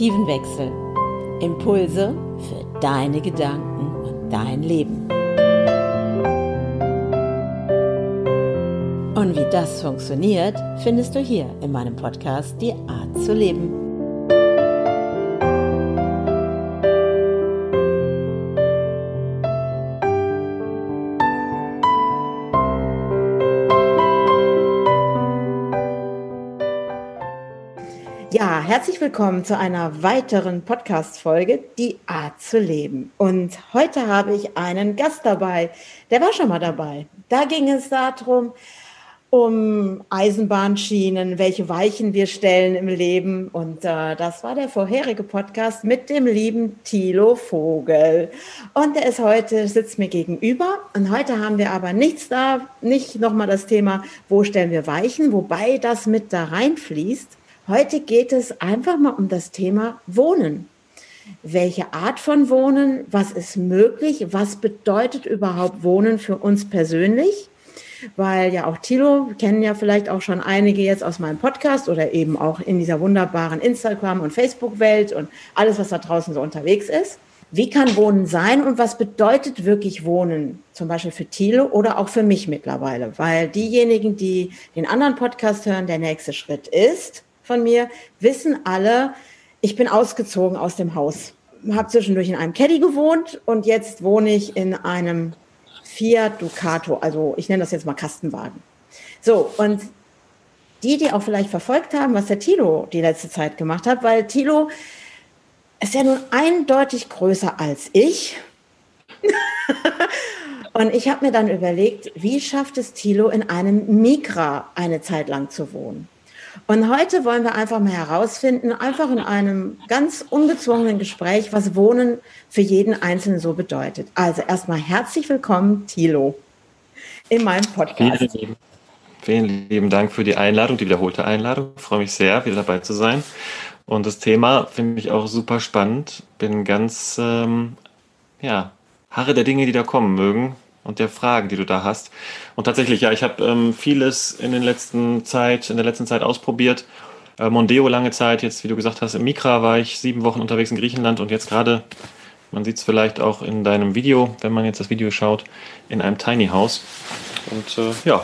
Perspektivenwechsel. Impulse für deine Gedanken und dein Leben. Und wie das funktioniert, findest du hier in meinem Podcast Die Art zu leben. Ja, herzlich willkommen zu einer weiteren Podcast-Folge, Die Art zu leben. Und heute habe ich einen Gast dabei, der war schon mal dabei. Da ging es darum, um Eisenbahnschienen, welche Weichen wir stellen im Leben. Und das war der vorherige Podcast mit dem lieben Thilo Vogel. Und er ist heute, sitzt mir gegenüber. Und heute haben wir aber nichts da, nicht nochmal das Thema, wo stellen wir Weichen, wobei das mit da reinfließt. Heute geht es einfach mal um das Thema Wohnen. Welche Art von Wohnen? Was ist möglich? Was bedeutet überhaupt Wohnen für uns persönlich? Weil ja auch Thilo, kennen ja vielleicht auch schon einige jetzt aus meinem Podcast oder eben auch in dieser wunderbaren Instagram- und Facebook-Welt und alles, was da draußen so unterwegs ist. Wie kann Wohnen sein und was bedeutet wirklich Wohnen? Zum Beispiel für Thilo oder auch für mich mittlerweile. Weil diejenigen, die den anderen Podcast hören, der nächste Schritt ist, von mir, wissen alle, ich bin ausgezogen aus dem Haus. Habe zwischendurch in einem Caddy gewohnt und jetzt wohne ich in einem Fiat Ducato. Also ich nenne das jetzt mal Kastenwagen. So, und die auch vielleicht verfolgt haben, was der Thilo die letzte Zeit gemacht hat, weil Thilo ist ja nun eindeutig größer als ich. Und ich habe mir dann überlegt, wie schafft es Thilo, in einem Micra eine Zeit lang zu wohnen? Und heute wollen wir einfach mal herausfinden, einfach in einem ganz ungezwungenen Gespräch, was Wohnen für jeden Einzelnen so bedeutet. Also erstmal herzlich willkommen, Thilo, in meinem Podcast. Vielen lieben Dank für die Einladung, die wiederholte Einladung. Ich freue mich sehr, wieder dabei zu sein. Und das Thema finde ich auch super spannend. Bin ganz, harre der Dinge, die da kommen mögen. Und der Fragen, die du da hast. Und tatsächlich, ja, ich habe vieles in der letzten Zeit ausprobiert. Mondeo lange Zeit, jetzt, wie du gesagt hast, im Micra war ich 7 Wochen unterwegs in Griechenland und jetzt gerade, man sieht es vielleicht auch in deinem Video, wenn man jetzt das Video schaut, in einem Tiny House. Und ich habe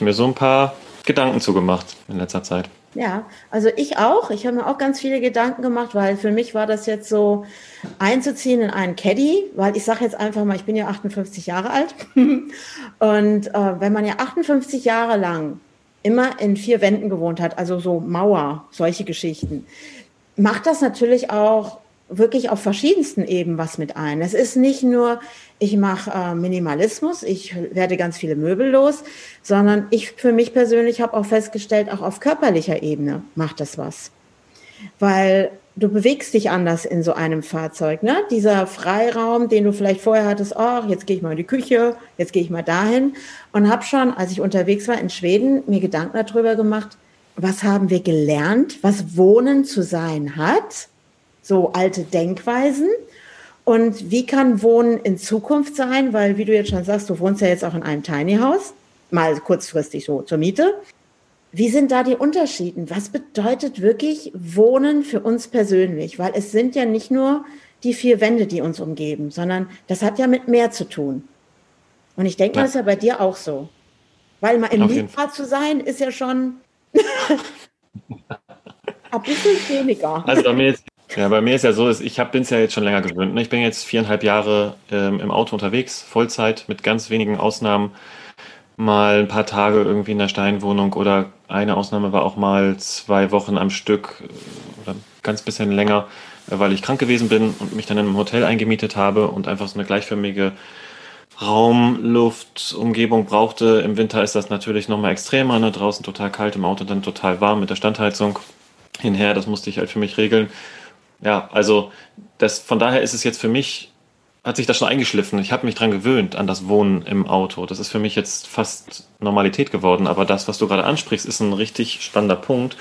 mir so ein paar Gedanken zugemacht in letzter Zeit. Ja, also ich auch. Ich habe mir auch ganz viele Gedanken gemacht, weil für mich war das jetzt so einzuziehen in einen Caddy, weil ich sage jetzt einfach mal, ich bin ja 58 Jahre alt und wenn man ja 58 Jahre lang immer in 4 Wänden gewohnt hat, also so Mauer, solche Geschichten, macht das natürlich auch wirklich auf verschiedensten Ebenen was mit ein. Es ist nicht nur, ich mache Minimalismus, ich werde ganz viele Möbel los, sondern ich für mich persönlich habe auch festgestellt, auch auf körperlicher Ebene macht das was. Weil du bewegst dich anders in so einem Fahrzeug, ne? Dieser Freiraum, den du vielleicht vorher hattest, jetzt gehe ich mal in die Küche, jetzt gehe ich mal dahin. Und habe schon, als ich unterwegs war in Schweden, mir Gedanken darüber gemacht, was haben wir gelernt, was Wohnen zu sein hat, so alte Denkweisen und wie kann Wohnen in Zukunft sein, weil wie du jetzt schon sagst, du wohnst ja jetzt auch in einem Tiny House, mal kurzfristig so zur Miete. Wie sind da die Unterschiede? Was bedeutet wirklich Wohnen für uns persönlich? Weil es sind ja nicht nur die 4 Wände, die uns umgeben, sondern das hat ja mit mehr zu tun. Und ich denke, das ist ja bei dir auch so. Weil mal im Micra zu sein, ist ja schon ein bisschen weniger. Also damit. Ja, bei mir ist ja so, ich bin es ja jetzt schon länger gewöhnt. Ich bin jetzt 4,5 Jahre im Auto unterwegs, Vollzeit, mit ganz wenigen Ausnahmen. Mal ein paar Tage irgendwie in der Steinwohnung oder eine Ausnahme war auch mal 2 Wochen am Stück oder ganz bisschen länger, weil ich krank gewesen bin und mich dann in einem Hotel eingemietet habe und einfach so eine gleichförmige Raum, Luft, Umgebung brauchte. Im Winter ist das natürlich nochmal extremer, ne? Draußen total kalt, im Auto dann total warm mit der Standheizung hinher. Das musste ich halt für mich regeln. Ja, also von daher ist es jetzt für mich, hat sich das schon eingeschliffen. Ich habe mich dran gewöhnt, an das Wohnen im Auto. Das ist für mich jetzt fast Normalität geworden. Aber das, was du gerade ansprichst, ist ein richtig spannender Punkt,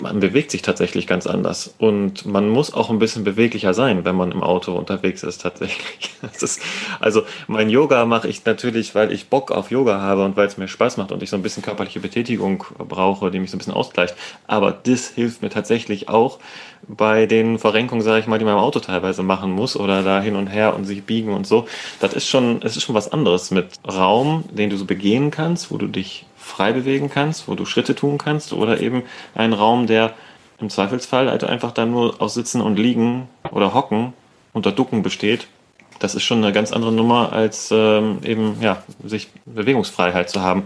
man bewegt sich tatsächlich ganz anders und man muss auch ein bisschen beweglicher sein, wenn man im Auto unterwegs ist tatsächlich. Also mein Yoga mache ich natürlich, weil ich Bock auf Yoga habe und weil es mir Spaß macht und ich so ein bisschen körperliche Betätigung brauche, die mich so ein bisschen ausgleicht. Aber das hilft mir tatsächlich auch bei den Verrenkungen, sage ich mal, die man im Auto teilweise machen muss oder da hin und her und sich biegen und so. Es ist schon was anderes mit Raum, den du so begehen kannst, wo du dich frei bewegen kannst, wo du Schritte tun kannst oder eben einen Raum, der im Zweifelsfall halt einfach dann nur aus Sitzen und Liegen oder Hocken unter Ducken besteht. Das ist schon eine ganz andere Nummer, als sich Bewegungsfreiheit zu haben.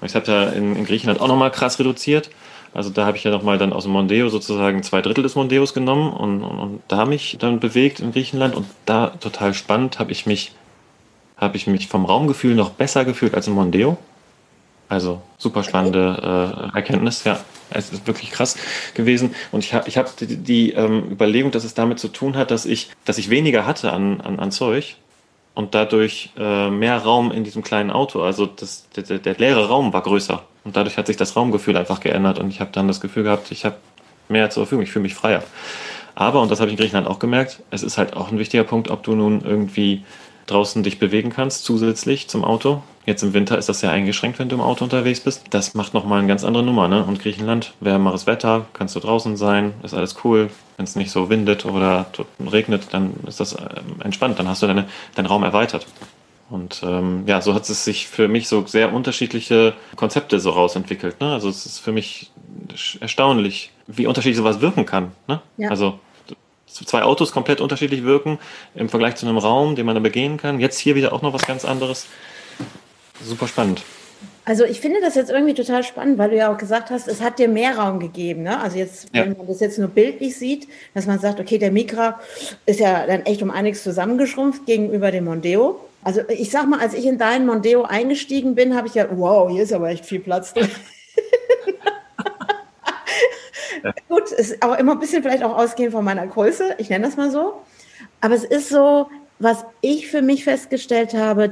Und ich habe da in Griechenland auch nochmal krass reduziert. Also da habe ich ja nochmal dann aus dem Mondeo sozusagen 2/3 des Mondeos genommen und da mich dann bewegt in Griechenland. Und da, total spannend, habe ich mich vom Raumgefühl noch besser gefühlt als im Mondeo. Also super spannende Erkenntnis, ja. Es ist wirklich krass gewesen. Und ich habe die Überlegung, dass es damit zu tun hat, dass ich weniger hatte an Zeug und dadurch mehr Raum in diesem kleinen Auto. Also der leere Raum war größer. Und dadurch hat sich das Raumgefühl einfach geändert. Und ich habe dann das Gefühl gehabt, ich habe mehr zur Verfügung, ich fühle mich freier. Aber, und das habe ich in Griechenland auch gemerkt, es ist halt auch ein wichtiger Punkt, ob du nun irgendwie draußen dich bewegen kannst, zusätzlich zum Auto. Jetzt im Winter ist das ja eingeschränkt, wenn du im Auto unterwegs bist. Das macht nochmal eine ganz andere Nummer, ne? Und Griechenland, wärmeres Wetter, kannst du draußen sein, ist alles cool. Wenn es nicht so windet oder regnet, dann ist das entspannt, dann hast du deinen Raum erweitert. Und so hat es sich für mich so sehr unterschiedliche Konzepte so rausentwickelt, ne? Also es ist für mich erstaunlich, wie unterschiedlich sowas wirken kann, ne? Ja. Also zwei Autos komplett unterschiedlich wirken im Vergleich zu einem Raum, den man da begehen kann. Jetzt hier wieder auch noch was ganz anderes. Super spannend. Also ich finde das jetzt irgendwie total spannend, weil du ja auch gesagt hast, es hat dir mehr Raum gegeben, ne? Also jetzt, wenn man das jetzt nur bildlich sieht, dass man sagt, okay, der Micra ist ja dann echt um einiges zusammengeschrumpft gegenüber dem Mondeo. Also ich sag mal, als ich in deinen Mondeo eingestiegen bin, habe ich ja, wow, hier ist aber echt viel Platz drin. Gut, ist aber immer ein bisschen vielleicht auch ausgehend von meiner Größe, ich nenne das mal so. Aber es ist so, was ich für mich festgestellt habe,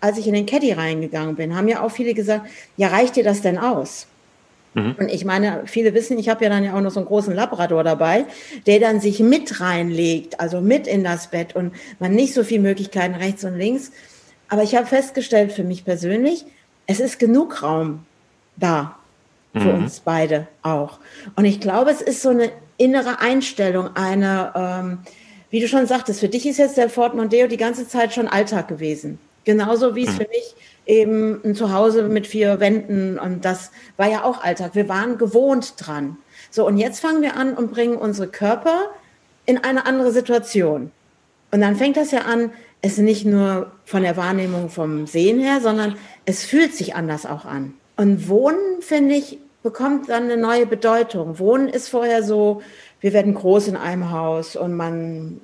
als ich in den Caddy reingegangen bin, haben ja auch viele gesagt, ja, reicht dir das denn aus? Mhm. Und ich meine, viele wissen, ich habe ja dann ja auch noch so einen großen Labrador dabei, der dann sich mit reinlegt, also mit in das Bett und man nicht so viele Möglichkeiten rechts und links. Aber ich habe festgestellt für mich persönlich, es ist genug Raum da. Für uns beide auch. Und ich glaube, es ist so eine innere Einstellung, wie du schon sagtest, für dich ist jetzt der Ford Mondeo die ganze Zeit schon Alltag gewesen. Genauso wie es für mich eben ein Zuhause mit 4 Wänden und das war ja auch Alltag. Wir waren gewohnt dran. So, und jetzt fangen wir an und bringen unsere Körper in eine andere Situation. Und dann fängt das ja an, es nicht nur von der Wahrnehmung vom Sehen her, sondern es fühlt sich anders auch an. Und Wohnen, finde ich, bekommt dann eine neue Bedeutung. Wohnen ist vorher so, wir werden groß in einem Haus und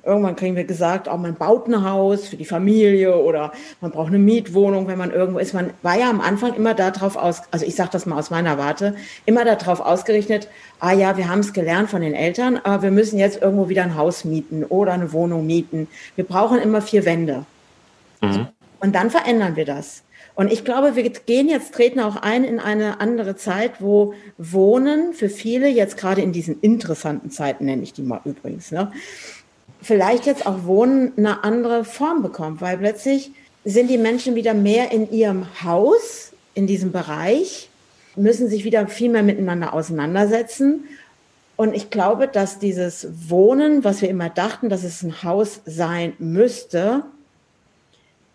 irgendwann kriegen wir gesagt, auch man baut ein Haus für die Familie oder man braucht eine Mietwohnung, wenn man irgendwo ist. Man war ja am Anfang immer darauf also ich sage das mal aus meiner Warte, immer darauf ausgerichtet, wir haben es gelernt von den Eltern, aber wir müssen jetzt irgendwo wieder ein Haus mieten oder eine Wohnung mieten. Wir brauchen immer 4 Wände. Mhm. Und dann verändern wir das. Und ich glaube, wir treten auch ein in eine andere Zeit, wo Wohnen für viele jetzt gerade in diesen interessanten Zeiten, nenne ich die mal übrigens, ne, vielleicht jetzt auch Wohnen eine andere Form bekommt, weil plötzlich sind die Menschen wieder mehr in ihrem Haus, in diesem Bereich, müssen sich wieder viel mehr miteinander auseinandersetzen. Und ich glaube, dass dieses Wohnen, was wir immer dachten, dass es ein Haus sein müsste,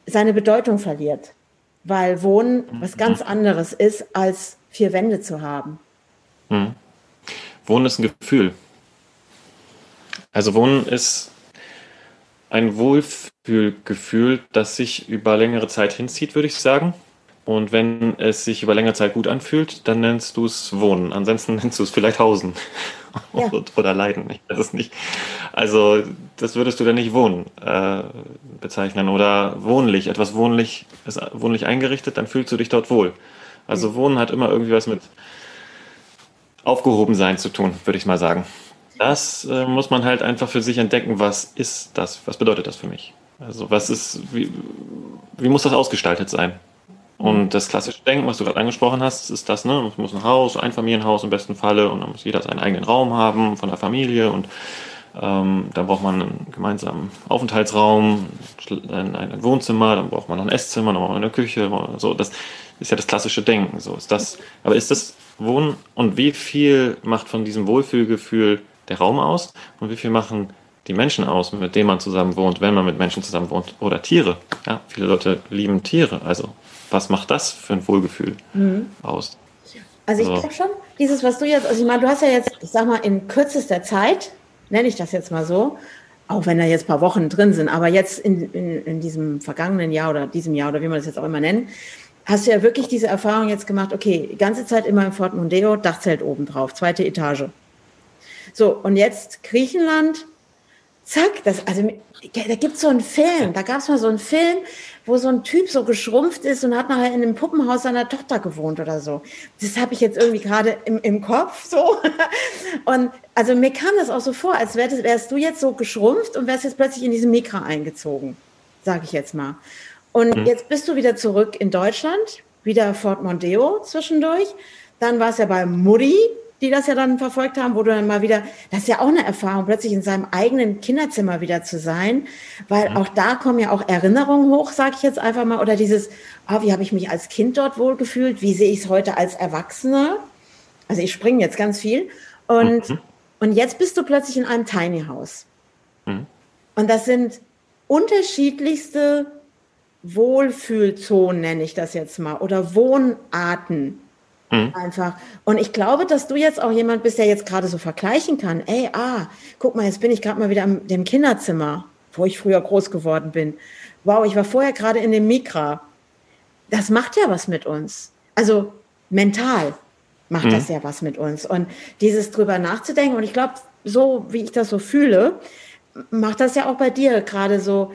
seine Bedeutung verliert. Weil Wohnen was ganz anderes ist, als 4 Wände zu haben. Mhm. Wohnen ist ein Gefühl. Also Wohnen ist ein Wohlfühlgefühl, das sich über längere Zeit hinzieht, würde ich sagen. Und wenn es sich über längere Zeit gut anfühlt, dann nennst du es Wohnen. Ansonsten nennst du es vielleicht Hausen. Ja. Oder Leiden. Ich weiß es nicht. Also das würdest du dann nicht Wohnen bezeichnen. Oder wohnlich. Etwas wohnlich ist wohnlich eingerichtet, dann fühlst du dich dort wohl. Also Wohnen hat immer irgendwie was mit Aufgehobensein zu tun, würde ich mal sagen. Das muss man halt einfach für sich entdecken. Was ist das? Was bedeutet das für mich? Also was ist, wie muss das ausgestaltet sein? Und das klassische Denken, was du gerade angesprochen hast, ist das, ne? Es muss ein Haus, ein Familienhaus im besten Falle, und dann muss jeder seinen eigenen Raum haben von der Familie, und da braucht man einen gemeinsamen Aufenthaltsraum, ein Wohnzimmer, dann braucht man noch ein Esszimmer, dann braucht man eine Küche, so. Das ist ja das klassische Denken, so ist das. Aber ist das Wohnen, und wie viel macht von diesem Wohlfühlgefühl der Raum aus, und wie viel machen die Menschen aus, mit denen man zusammen wohnt, wenn man mit Menschen zusammen wohnt, oder Tiere? Ja, viele Leute lieben Tiere, also was macht das für ein Wohlgefühl aus? Also ich glaube schon, dieses, was du jetzt, also ich meine, du hast ja jetzt, ich sag mal, in kürzester Zeit, nenne ich das jetzt mal so, auch wenn da jetzt ein paar Wochen drin sind, aber jetzt in diesem vergangenen Jahr oder diesem Jahr oder wie man das jetzt auch immer nennt, hast du ja wirklich diese Erfahrung jetzt gemacht, okay, die ganze Zeit immer im Ford Mondeo, Dachzelt oben drauf, zweite Etage. So, und jetzt Griechenland, zack, das, also da gibt's so einen Film, da gab's mal so einen Film, wo so ein Typ so geschrumpft ist und hat nachher in einem Puppenhaus seiner Tochter gewohnt oder so. Das habe ich jetzt irgendwie gerade im Kopf so. Und also mir kam das auch so vor, als wärst du jetzt so geschrumpft und wärst jetzt plötzlich in diesen Micra eingezogen, sage ich jetzt mal. Und jetzt bist du wieder zurück in Deutschland, wieder Ford Mondeo zwischendurch. Dann war's ja bei Mutti, die das ja dann verfolgt haben, wo du dann mal wieder, das ist ja auch eine Erfahrung, plötzlich in seinem eigenen Kinderzimmer wieder zu sein, weil auch da kommen ja auch Erinnerungen hoch, sage ich jetzt einfach mal, oder dieses, wie habe ich mich als Kind dort wohl gefühlt, wie sehe ich es heute als Erwachsener? Also ich springe jetzt ganz viel. Und jetzt bist du plötzlich in einem Tiny House. Und das sind unterschiedlichste Wohlfühlzonen, nenne ich das jetzt mal, oder Wohnarten. Einfach. Und ich glaube, dass du jetzt auch jemand bist, der jetzt gerade so vergleichen kann. Ey, guck mal, jetzt bin ich gerade mal wieder im Kinderzimmer, wo ich früher groß geworden bin. Wow, ich war vorher gerade in dem Micra. Das macht ja was mit uns. Also mental macht das ja was mit uns. Und dieses drüber nachzudenken, und ich glaube, so wie ich das so fühle, macht das ja auch bei dir gerade so,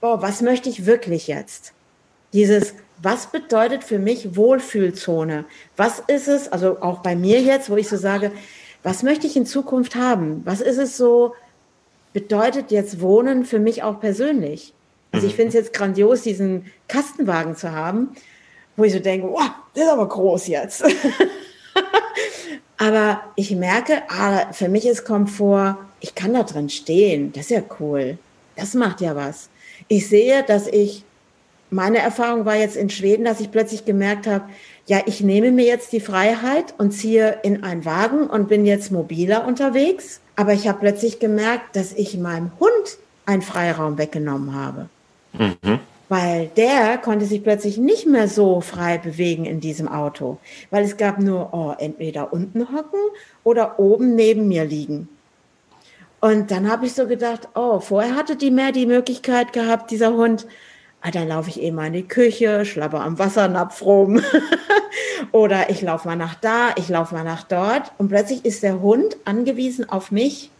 boah, was möchte ich wirklich jetzt? Dieses, was bedeutet für mich Wohlfühlzone? Was ist es, also auch bei mir jetzt, wo ich so sage, was möchte ich in Zukunft haben? Was ist es so, bedeutet jetzt Wohnen für mich auch persönlich? Also ich finde es jetzt grandios, diesen Kastenwagen zu haben, wo ich so denke, wow, das ist aber groß jetzt. Aber ich merke, für mich ist Komfort, ich kann da drin stehen, das ist ja cool, das macht ja was. Ich sehe, dass meine Erfahrung war jetzt in Schweden, dass ich plötzlich gemerkt habe, ja, ich nehme mir jetzt die Freiheit und ziehe in einen Wagen und bin jetzt mobiler unterwegs. Aber ich habe plötzlich gemerkt, dass ich meinem Hund einen Freiraum weggenommen habe. Weil der konnte sich plötzlich nicht mehr so frei bewegen in diesem Auto. Weil es gab nur, entweder unten hocken oder oben neben mir liegen. Und dann habe ich so gedacht, vorher hatte die mehr die Möglichkeit gehabt, dieser Hund, dann laufe ich mal in die Küche, schlabber am Wassernapf rum oder ich laufe mal nach da, ich laufe mal nach dort, und plötzlich ist der Hund angewiesen auf mich,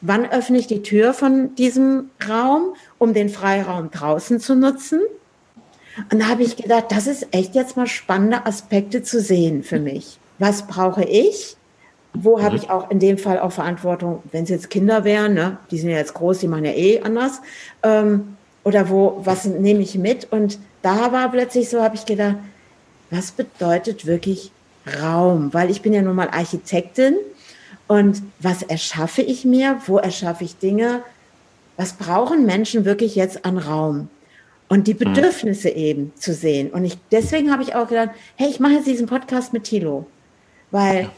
wann öffne ich die Tür von diesem Raum, um den Freiraum draußen zu nutzen. Und da habe ich gedacht, das ist echt jetzt mal spannende Aspekte zu sehen für mich. Was brauche ich? Wo habe ich auch in dem Fall auch Verantwortung, wenn es jetzt Kinder wären, ne? Die sind ja jetzt groß, die machen ja anders, oder was nehme ich mit? Und da war plötzlich so, habe ich gedacht, was bedeutet wirklich Raum? Weil ich bin ja nun mal Architektin. Und was erschaffe ich mir? Wo erschaffe ich Dinge? Was brauchen Menschen wirklich jetzt an Raum? Und die Bedürfnisse eben zu sehen. Und deswegen habe ich auch gedacht, hey, ich mache jetzt diesen Podcast mit Thilo. Weil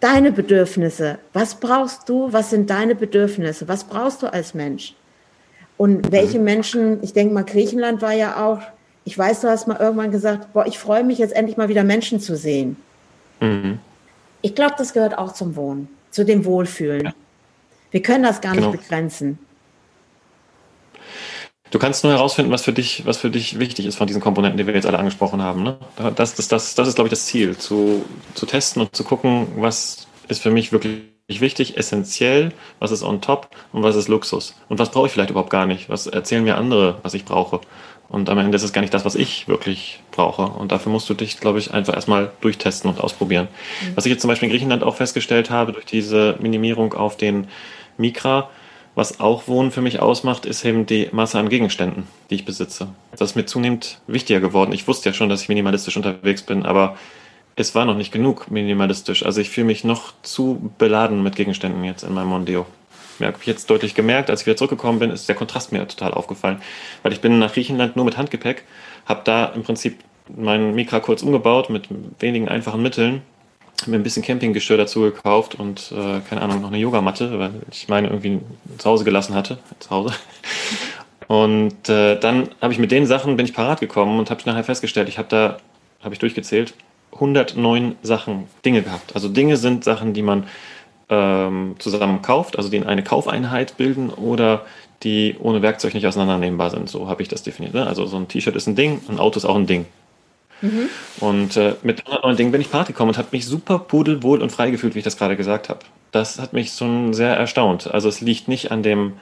deine Bedürfnisse, was brauchst du? Was sind deine Bedürfnisse? Was brauchst du als Mensch? Und welche Menschen, ich denke mal, Griechenland war ja auch, ich weiß, du hast mal irgendwann gesagt, boah, ich freue mich jetzt endlich mal wieder Menschen zu sehen. Ich glaube, das gehört auch zum Wohnen, zu dem Wohlfühlen. Ja. Wir können das gar nicht begrenzen. Du kannst nur herausfinden, was für dich wichtig ist von diesen Komponenten, die wir jetzt alle angesprochen haben. Ne? Das ist, glaube ich, das Ziel, zu testen und zu gucken, was ist für mich wirklich wichtig, essentiell, was ist on top und was ist Luxus und was brauche ich vielleicht überhaupt gar nicht, was erzählen mir andere, was ich brauche, und am Ende ist es gar nicht das, was ich wirklich brauche, und dafür musst du dich, glaube ich, einfach erstmal durchtesten und ausprobieren. Was ich jetzt zum Beispiel in Griechenland auch festgestellt habe, durch diese Minimierung auf den Micra, Was auch Wohnen für mich ausmacht, ist eben die Masse an Gegenständen, die ich besitze. Das ist mir zunehmend wichtiger geworden. Ich wusste ja schon, dass ich minimalistisch unterwegs bin, aber es war noch nicht genug minimalistisch. Also ich fühle mich noch zu beladen mit Gegenständen jetzt in meinem Mondeo. Habe ich jetzt deutlich gemerkt, als ich wieder zurückgekommen bin, ist der Kontrast mir total aufgefallen. Weil ich bin nach Griechenland nur mit Handgepäck, habe da im Prinzip meinen Micra kurz umgebaut mit wenigen einfachen Mitteln, mir ein bisschen Campinggeschirr dazu gekauft und, keine Ahnung, noch eine Yogamatte, weil ich meine irgendwie zu Hause gelassen hatte, zu Hause. Und dann habe ich mit den Sachen, bin ich parat gekommen und habe nachher festgestellt, ich habe da, habe ich durchgezählt, 109 Sachen, Dinge gehabt. Also Dinge sind Sachen, die man zusammen kauft, also die in eine Kaufeinheit bilden oder die ohne Werkzeug nicht auseinandernehmbar sind. So habe ich das definiert. Ne? Also so ein T-Shirt ist ein Ding, ein Auto ist auch ein Ding. Mhm. Und mit 109 Dingen bin ich parat gekommen und habe mich super pudelwohl und frei gefühlt, wie ich das gerade gesagt habe. Das hat mich schon sehr erstaunt. Also es liegt nicht an dem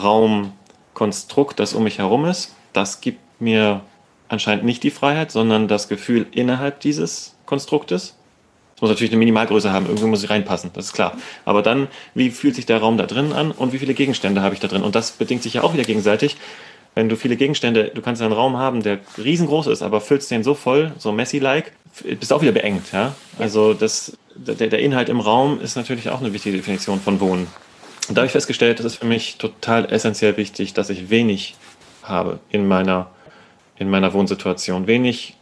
Raumkonstrukt, das um mich herum ist. Das gibt mir anscheinend nicht die Freiheit, sondern das Gefühl innerhalb dieses Konstruktes. Es muss natürlich eine Minimalgröße haben, irgendwie muss ich reinpassen, das ist klar. Aber dann, wie fühlt sich der Raum da drin an und wie viele Gegenstände habe ich da drin? Und das bedingt sich ja auch wieder gegenseitig. Wenn du viele Gegenstände, du kannst ja einen Raum haben, der riesengroß ist, aber füllst den so voll, so Messi-like, bist auch wieder beengt. Ja? Also das, der Inhalt im Raum ist natürlich auch eine wichtige Definition von Wohnen. Und da habe ich festgestellt, das ist für mich total essentiell wichtig, dass ich wenig habe in meiner Wohnsituation. Wenig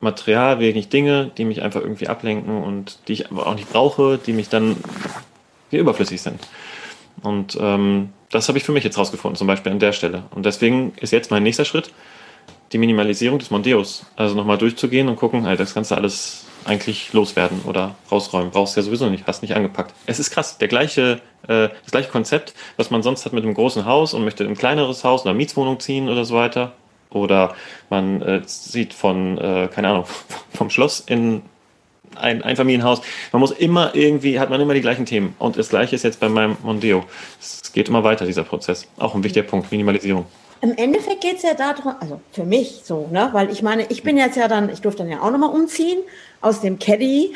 Material, wenig Dinge, die mich einfach irgendwie ablenken und die ich aber auch nicht brauche, die mich dann überflüssig sind. Und das habe ich für mich jetzt rausgefunden, zum Beispiel an der Stelle. Und deswegen ist jetzt mein nächster Schritt, die Minimalisierung des Mondeos. Also nochmal durchzugehen und gucken, hey, das kannst du alles eigentlich loswerden oder rausräumen. Brauchst du ja sowieso nicht, hast nicht angepackt. Es ist krass, das gleiche Konzept, was man sonst hat mit einem großen Haus und möchte in ein kleineres Haus oder Mietswohnung ziehen oder so weiter. Oder man sieht von, keine Ahnung, vom Schloss in ein Einfamilienhaus. Man muss immer irgendwie, hat man immer die gleichen Themen. Und das Gleiche ist jetzt bei meinem Mondeo. Es geht immer weiter, dieser Prozess. Auch ein wichtiger Punkt, Minimalisierung. Im Endeffekt geht es ja darum, also für mich so, ne? Weil ich meine, ich bin jetzt ja dann, ich durfte dann ja auch nochmal umziehen, aus dem Caddy,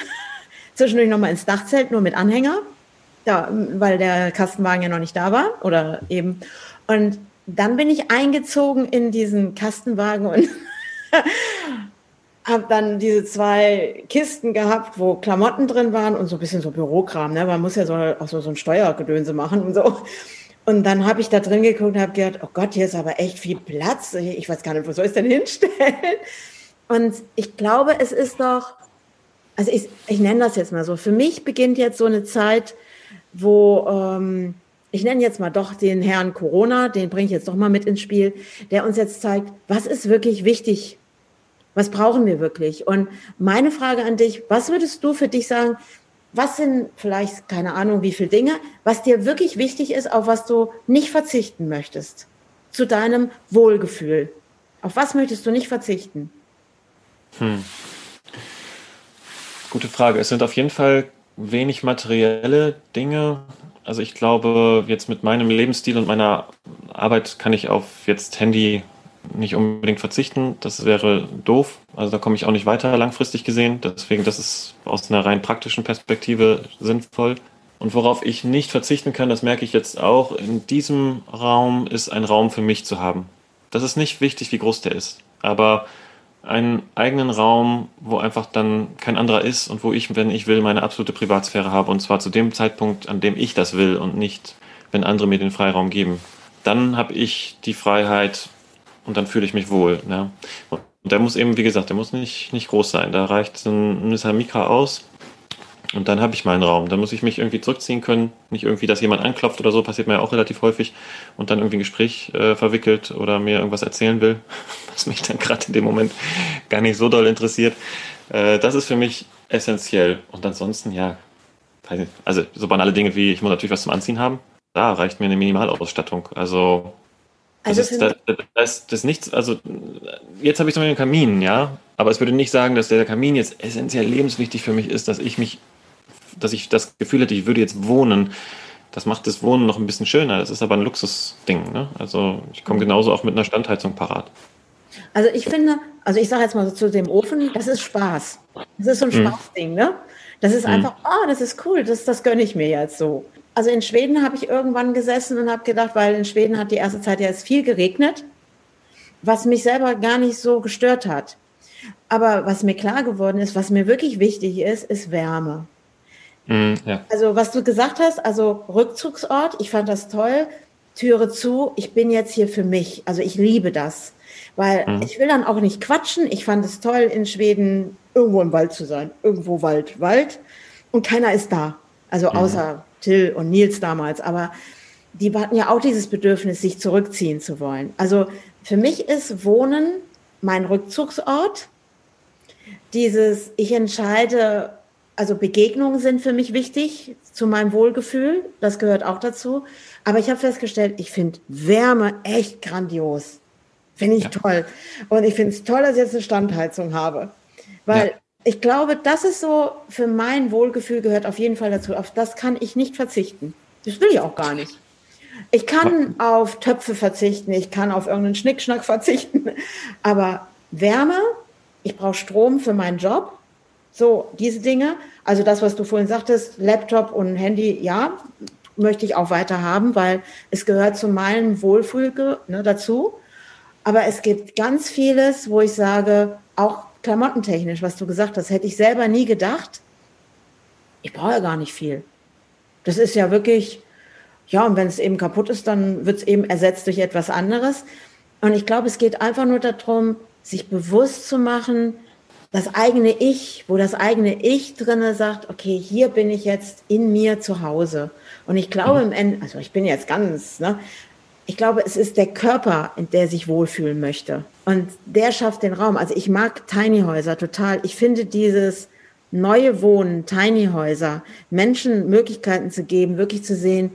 zwischendurch nochmal ins Dachzelt, nur mit Anhänger, ja, weil der Kastenwagen ja noch nicht da war oder eben. Und dann bin ich eingezogen in diesen Kastenwagen und habe dann diese zwei Kisten gehabt, wo Klamotten drin waren und so ein bisschen so Bürokram. Ne? Man muss ja so ein Steuergedönse machen und so. Und dann habe ich da drin geguckt und habe gedacht, oh Gott, hier ist aber echt viel Platz. Ich weiß gar nicht, wo soll ich es denn hinstellen? Und ich glaube, es ist doch, also ich nenne das jetzt mal so, für mich beginnt jetzt so eine Zeit, wo... ich nenne jetzt mal doch den Herrn Corona, den bringe ich jetzt doch mal mit ins Spiel, der uns jetzt zeigt, was ist wirklich wichtig? Was brauchen wir wirklich? Und meine Frage an dich, was würdest du für dich sagen, was sind vielleicht, keine Ahnung, wie viele Dinge, was dir wirklich wichtig ist, auf was du nicht verzichten möchtest? Zu deinem Wohlgefühl. Auf was möchtest du nicht verzichten? Gute Frage. Es sind auf jeden Fall wenig materielle Dinge. Also ich glaube, jetzt mit meinem Lebensstil und meiner Arbeit kann ich auf jetzt Handy nicht unbedingt verzichten. Das wäre doof. Also da komme ich auch nicht weiter langfristig gesehen. Deswegen, das ist aus einer rein praktischen Perspektive sinnvoll. Und worauf ich nicht verzichten kann, das merke ich jetzt auch, in diesem Raum ist ein Raum für mich zu haben. Das ist nicht wichtig, wie groß der ist. Aber einen eigenen Raum, wo einfach dann kein anderer ist und wo ich, wenn ich will, meine absolute Privatsphäre habe und zwar zu dem Zeitpunkt, an dem ich das will und nicht, wenn andere mir den Freiraum geben. Dann habe ich die Freiheit und dann fühle ich mich wohl. Ne? Und der muss eben, wie gesagt, der muss nicht groß sein. Da reicht ein Nissan Micra aus und dann habe ich meinen Raum. Dann muss ich mich irgendwie zurückziehen können, nicht irgendwie, dass jemand anklopft oder so, passiert mir ja auch relativ häufig und dann irgendwie ein Gespräch verwickelt oder mir irgendwas erzählen will, was mich dann gerade in dem Moment gar nicht so doll interessiert. Das ist für mich essentiell. Und ansonsten, ja, weiß nicht, also so banale Dinge wie, ich muss natürlich was zum Anziehen haben, da reicht mir eine Minimalausstattung. Das ist nichts, also jetzt habe ich zum Beispiel einen Kamin, ja, aber es würde nicht sagen, dass der Kamin jetzt essentiell lebenswichtig für mich ist, dass ich das Gefühl hätte, ich würde jetzt wohnen. Das macht das Wohnen noch ein bisschen schöner. Das ist aber ein Luxusding. Ne? Also ich komme genauso auch mit einer Standheizung parat. Also ich finde, ich sage jetzt mal so zu dem Ofen, das ist Spaß. Das ist so ein Spaßding. Ne? Das ist einfach, das ist cool, das gönne ich mir jetzt so. Also in Schweden habe ich irgendwann gesessen und habe gedacht, weil in Schweden hat die erste Zeit ja jetzt viel geregnet, was mich selber gar nicht so gestört hat. Aber was mir klar geworden ist, was mir wirklich wichtig ist, ist Wärme. Ja. Also was du gesagt hast, also Rückzugsort, ich fand das toll, Türe zu, ich bin jetzt hier für mich. Also ich liebe das, weil ich will dann auch nicht quatschen. Ich fand es toll, in Schweden irgendwo im Wald zu sein. Irgendwo Wald. Und keiner ist da. Also außer Till und Nils damals. Aber die hatten ja auch dieses Bedürfnis, sich zurückziehen zu wollen. Also für mich ist Wohnen mein Rückzugsort. Dieses, ich entscheide, also Begegnungen sind für mich wichtig, zu meinem Wohlgefühl, das gehört auch dazu. Aber ich habe festgestellt, ich finde Wärme echt grandios. Finde ich toll. Und ich finde es toll, dass ich jetzt eine Standheizung habe. Weil ich glaube, das ist so, für mein Wohlgefühl gehört auf jeden Fall dazu. Auf das kann ich nicht verzichten. Das will ich auch gar nicht. Ich kann auf Töpfe verzichten, ich kann auf irgendeinen Schnickschnack verzichten. Aber Wärme, ich brauche Strom für meinen Job. So, diese Dinge. Also das, was du vorhin sagtest, Laptop und Handy, ja, möchte ich auch weiter haben, weil es gehört zu meinem Wohlfühl dazu. Aber es gibt ganz vieles, wo ich sage, auch klamottentechnisch, was du gesagt hast, hätte ich selber nie gedacht. Ich brauche ja gar nicht viel. Das ist ja wirklich, ja, und wenn es eben kaputt ist, dann wird es eben ersetzt durch etwas anderes. Und ich glaube, es geht einfach nur darum, sich bewusst zu machen, das eigene Ich, wo das eigene Ich drinne sagt, okay, hier bin ich jetzt in mir zu Hause. Und ich glaube im Ende, also ich bin jetzt ganz, ich glaube, es ist der Körper, in der sich wohlfühlen möchte. Und der schafft den Raum. Also ich mag Tiny Häuser total. Ich finde dieses neue Wohnen, Tiny Häuser, Menschen Möglichkeiten zu geben, wirklich zu sehen,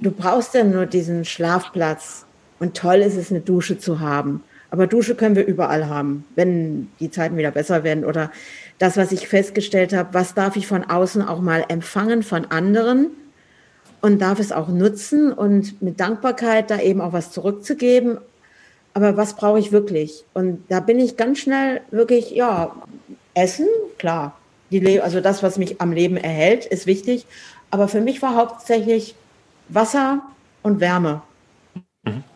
du brauchst ja nur diesen Schlafplatz. Und toll ist es, eine Dusche zu haben. Aber Dusche können wir überall haben, wenn die Zeiten wieder besser werden. Oder das, was ich festgestellt habe, was darf ich von außen auch mal empfangen von anderen und darf es auch nutzen und mit Dankbarkeit da eben auch was zurückzugeben. Aber was brauche ich wirklich? Und da bin ich ganz schnell wirklich, ja, Essen, klar. Also das, was mich am Leben erhält, ist wichtig. Aber für mich war hauptsächlich Wasser und Wärme.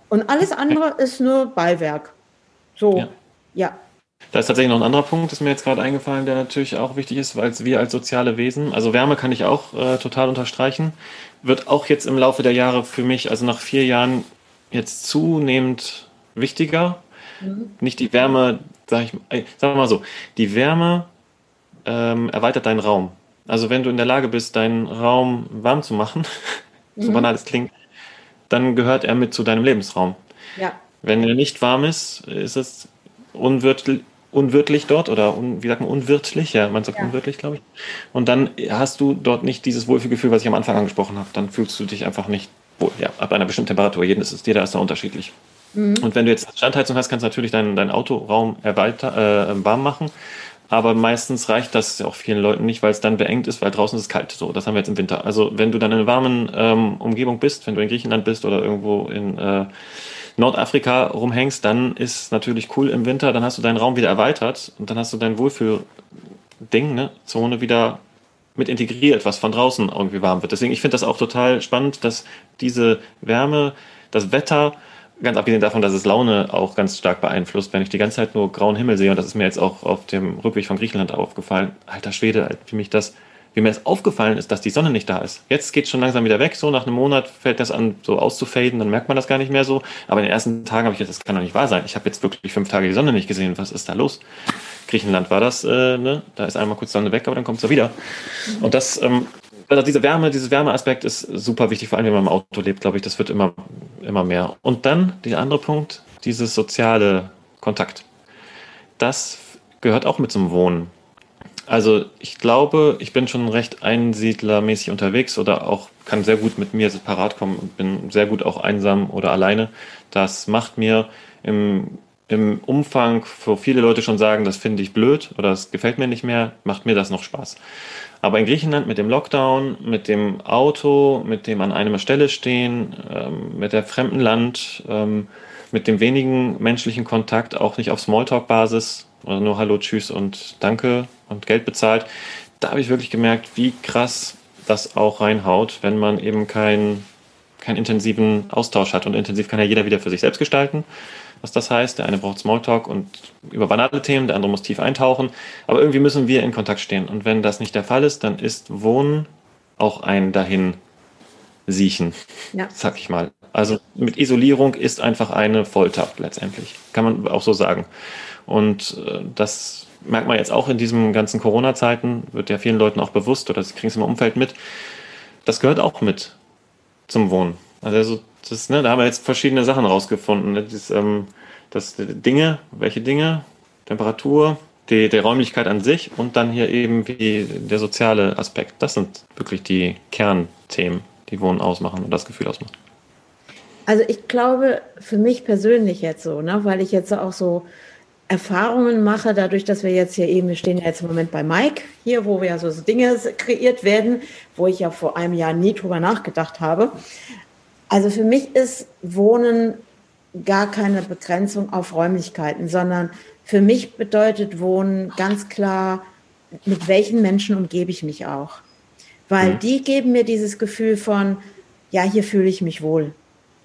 Und alles andere ist nur Beiwerk. So, ja. Da ist tatsächlich noch ein anderer Punkt, ist mir jetzt gerade eingefallen, der natürlich auch wichtig ist, weil wir als soziale Wesen, also Wärme kann ich auch total unterstreichen, wird auch jetzt im Laufe der Jahre für mich, also nach 4 Jahren, jetzt zunehmend wichtiger. Nicht die Wärme, sag mal so, die Wärme erweitert deinen Raum. Also wenn du in der Lage bist, deinen Raum warm zu machen, so banal es klingt, dann gehört er mit zu deinem Lebensraum. Ja. Wenn er nicht warm ist, ist es unwirtlich dort oder unwirtlich. Ja, man sagt unwirtlich, glaube ich. Und dann hast du dort nicht dieses Wohlfühlgefühl, was ich am Anfang angesprochen habe. Dann fühlst du dich einfach nicht wohl. Ja, ab einer bestimmten Temperatur. Jeder ist da unterschiedlich. Und wenn du jetzt Standheizung hast, kannst du natürlich deinen Autoraum warm machen. Aber meistens reicht das auch vielen Leuten nicht, weil es dann beengt ist, weil draußen ist es kalt. So, das haben wir jetzt im Winter. Also wenn du dann in einer warmen Umgebung bist, wenn du in Griechenland bist oder irgendwo in Nordafrika rumhängst, dann ist es natürlich cool im Winter. Dann hast du deinen Raum wieder erweitert und dann hast du dein Wohlfühl-Ding, Zone wieder mit integriert, was von draußen irgendwie warm wird. Deswegen, ich finde das auch total spannend, dass diese Wärme, das Wetter, ganz abgesehen davon, dass es Laune auch ganz stark beeinflusst, wenn ich die ganze Zeit nur grauen Himmel sehe, und das ist mir jetzt auch auf dem Rückweg von Griechenland aufgefallen, alter Schwede, wie mir das aufgefallen ist, dass die Sonne nicht da ist. Jetzt geht es schon langsam wieder weg, so nach einem Monat fällt das an, so auszufaden, dann merkt man das gar nicht mehr so, aber in den ersten Tagen habe ich gedacht, das kann doch nicht wahr sein, ich habe jetzt wirklich 5 Tage die Sonne nicht gesehen, was ist da los? Griechenland war das, da ist einmal kurz Sonne weg, aber dann kommt sie wieder. Und das, also dieser Wärmeaspekt ist super wichtig, vor allem wenn man im Auto lebt, glaube ich, das wird immer mehr. Und dann der andere Punkt, dieses soziale Kontakt. Das gehört auch mit zum Wohnen. Also ich glaube, ich bin schon recht einsiedlermäßig unterwegs oder auch kann sehr gut mit mir separat kommen und bin sehr gut auch einsam oder alleine. Das macht mir im Umfang, wo viele Leute schon sagen, das finde ich blöd oder das gefällt mir nicht mehr, macht mir das noch Spaß. Aber in Griechenland mit dem Lockdown, mit dem Auto, mit dem an einer Stelle stehen, mit der fremden Land, mit dem wenigen menschlichen Kontakt, auch nicht auf Smalltalk-Basis oder nur Hallo, Tschüss und Danke und Geld bezahlt, da habe ich wirklich gemerkt, wie krass das auch reinhaut, wenn man eben keinen intensiven Austausch hat. Und intensiv kann ja jeder wieder für sich selbst gestalten, was das heißt. Der eine braucht Smalltalk und über banale Themen, der andere muss tief eintauchen. Aber irgendwie müssen wir in Kontakt stehen. Und wenn das nicht der Fall ist, dann ist Wohnen auch ein dahin siechen, ja, sag ich mal. Also mit Isolierung ist einfach eine Folter letztendlich, kann man auch so sagen. Und das merkt man jetzt auch in diesen ganzen Corona-Zeiten, wird ja vielen Leuten auch bewusst, oder sie kriegen es im Umfeld mit, das gehört auch mit zum Wohnen. Also das, ne, da haben wir jetzt verschiedene Sachen rausgefunden. Ne? Das Dinge, welche Dinge, Temperatur, die Räumlichkeit an sich und dann hier eben wie der soziale Aspekt. Das sind wirklich die Kernthemen, die Wohnen ausmachen und das Gefühl ausmachen. Also ich glaube, für mich persönlich jetzt so, ne, weil ich jetzt auch so Erfahrungen mache, dadurch, dass wir jetzt hier eben, wir stehen ja jetzt im Moment bei Mike, hier, wo wir ja so Dinge kreiert werden, wo ich ja vor einem Jahr nie drüber nachgedacht habe. Also für mich ist Wohnen gar keine Begrenzung auf Räumlichkeiten, sondern für mich bedeutet Wohnen ganz klar, mit welchen Menschen umgebe ich mich auch. Weil die geben mir dieses Gefühl von, ja, hier fühle ich mich wohl.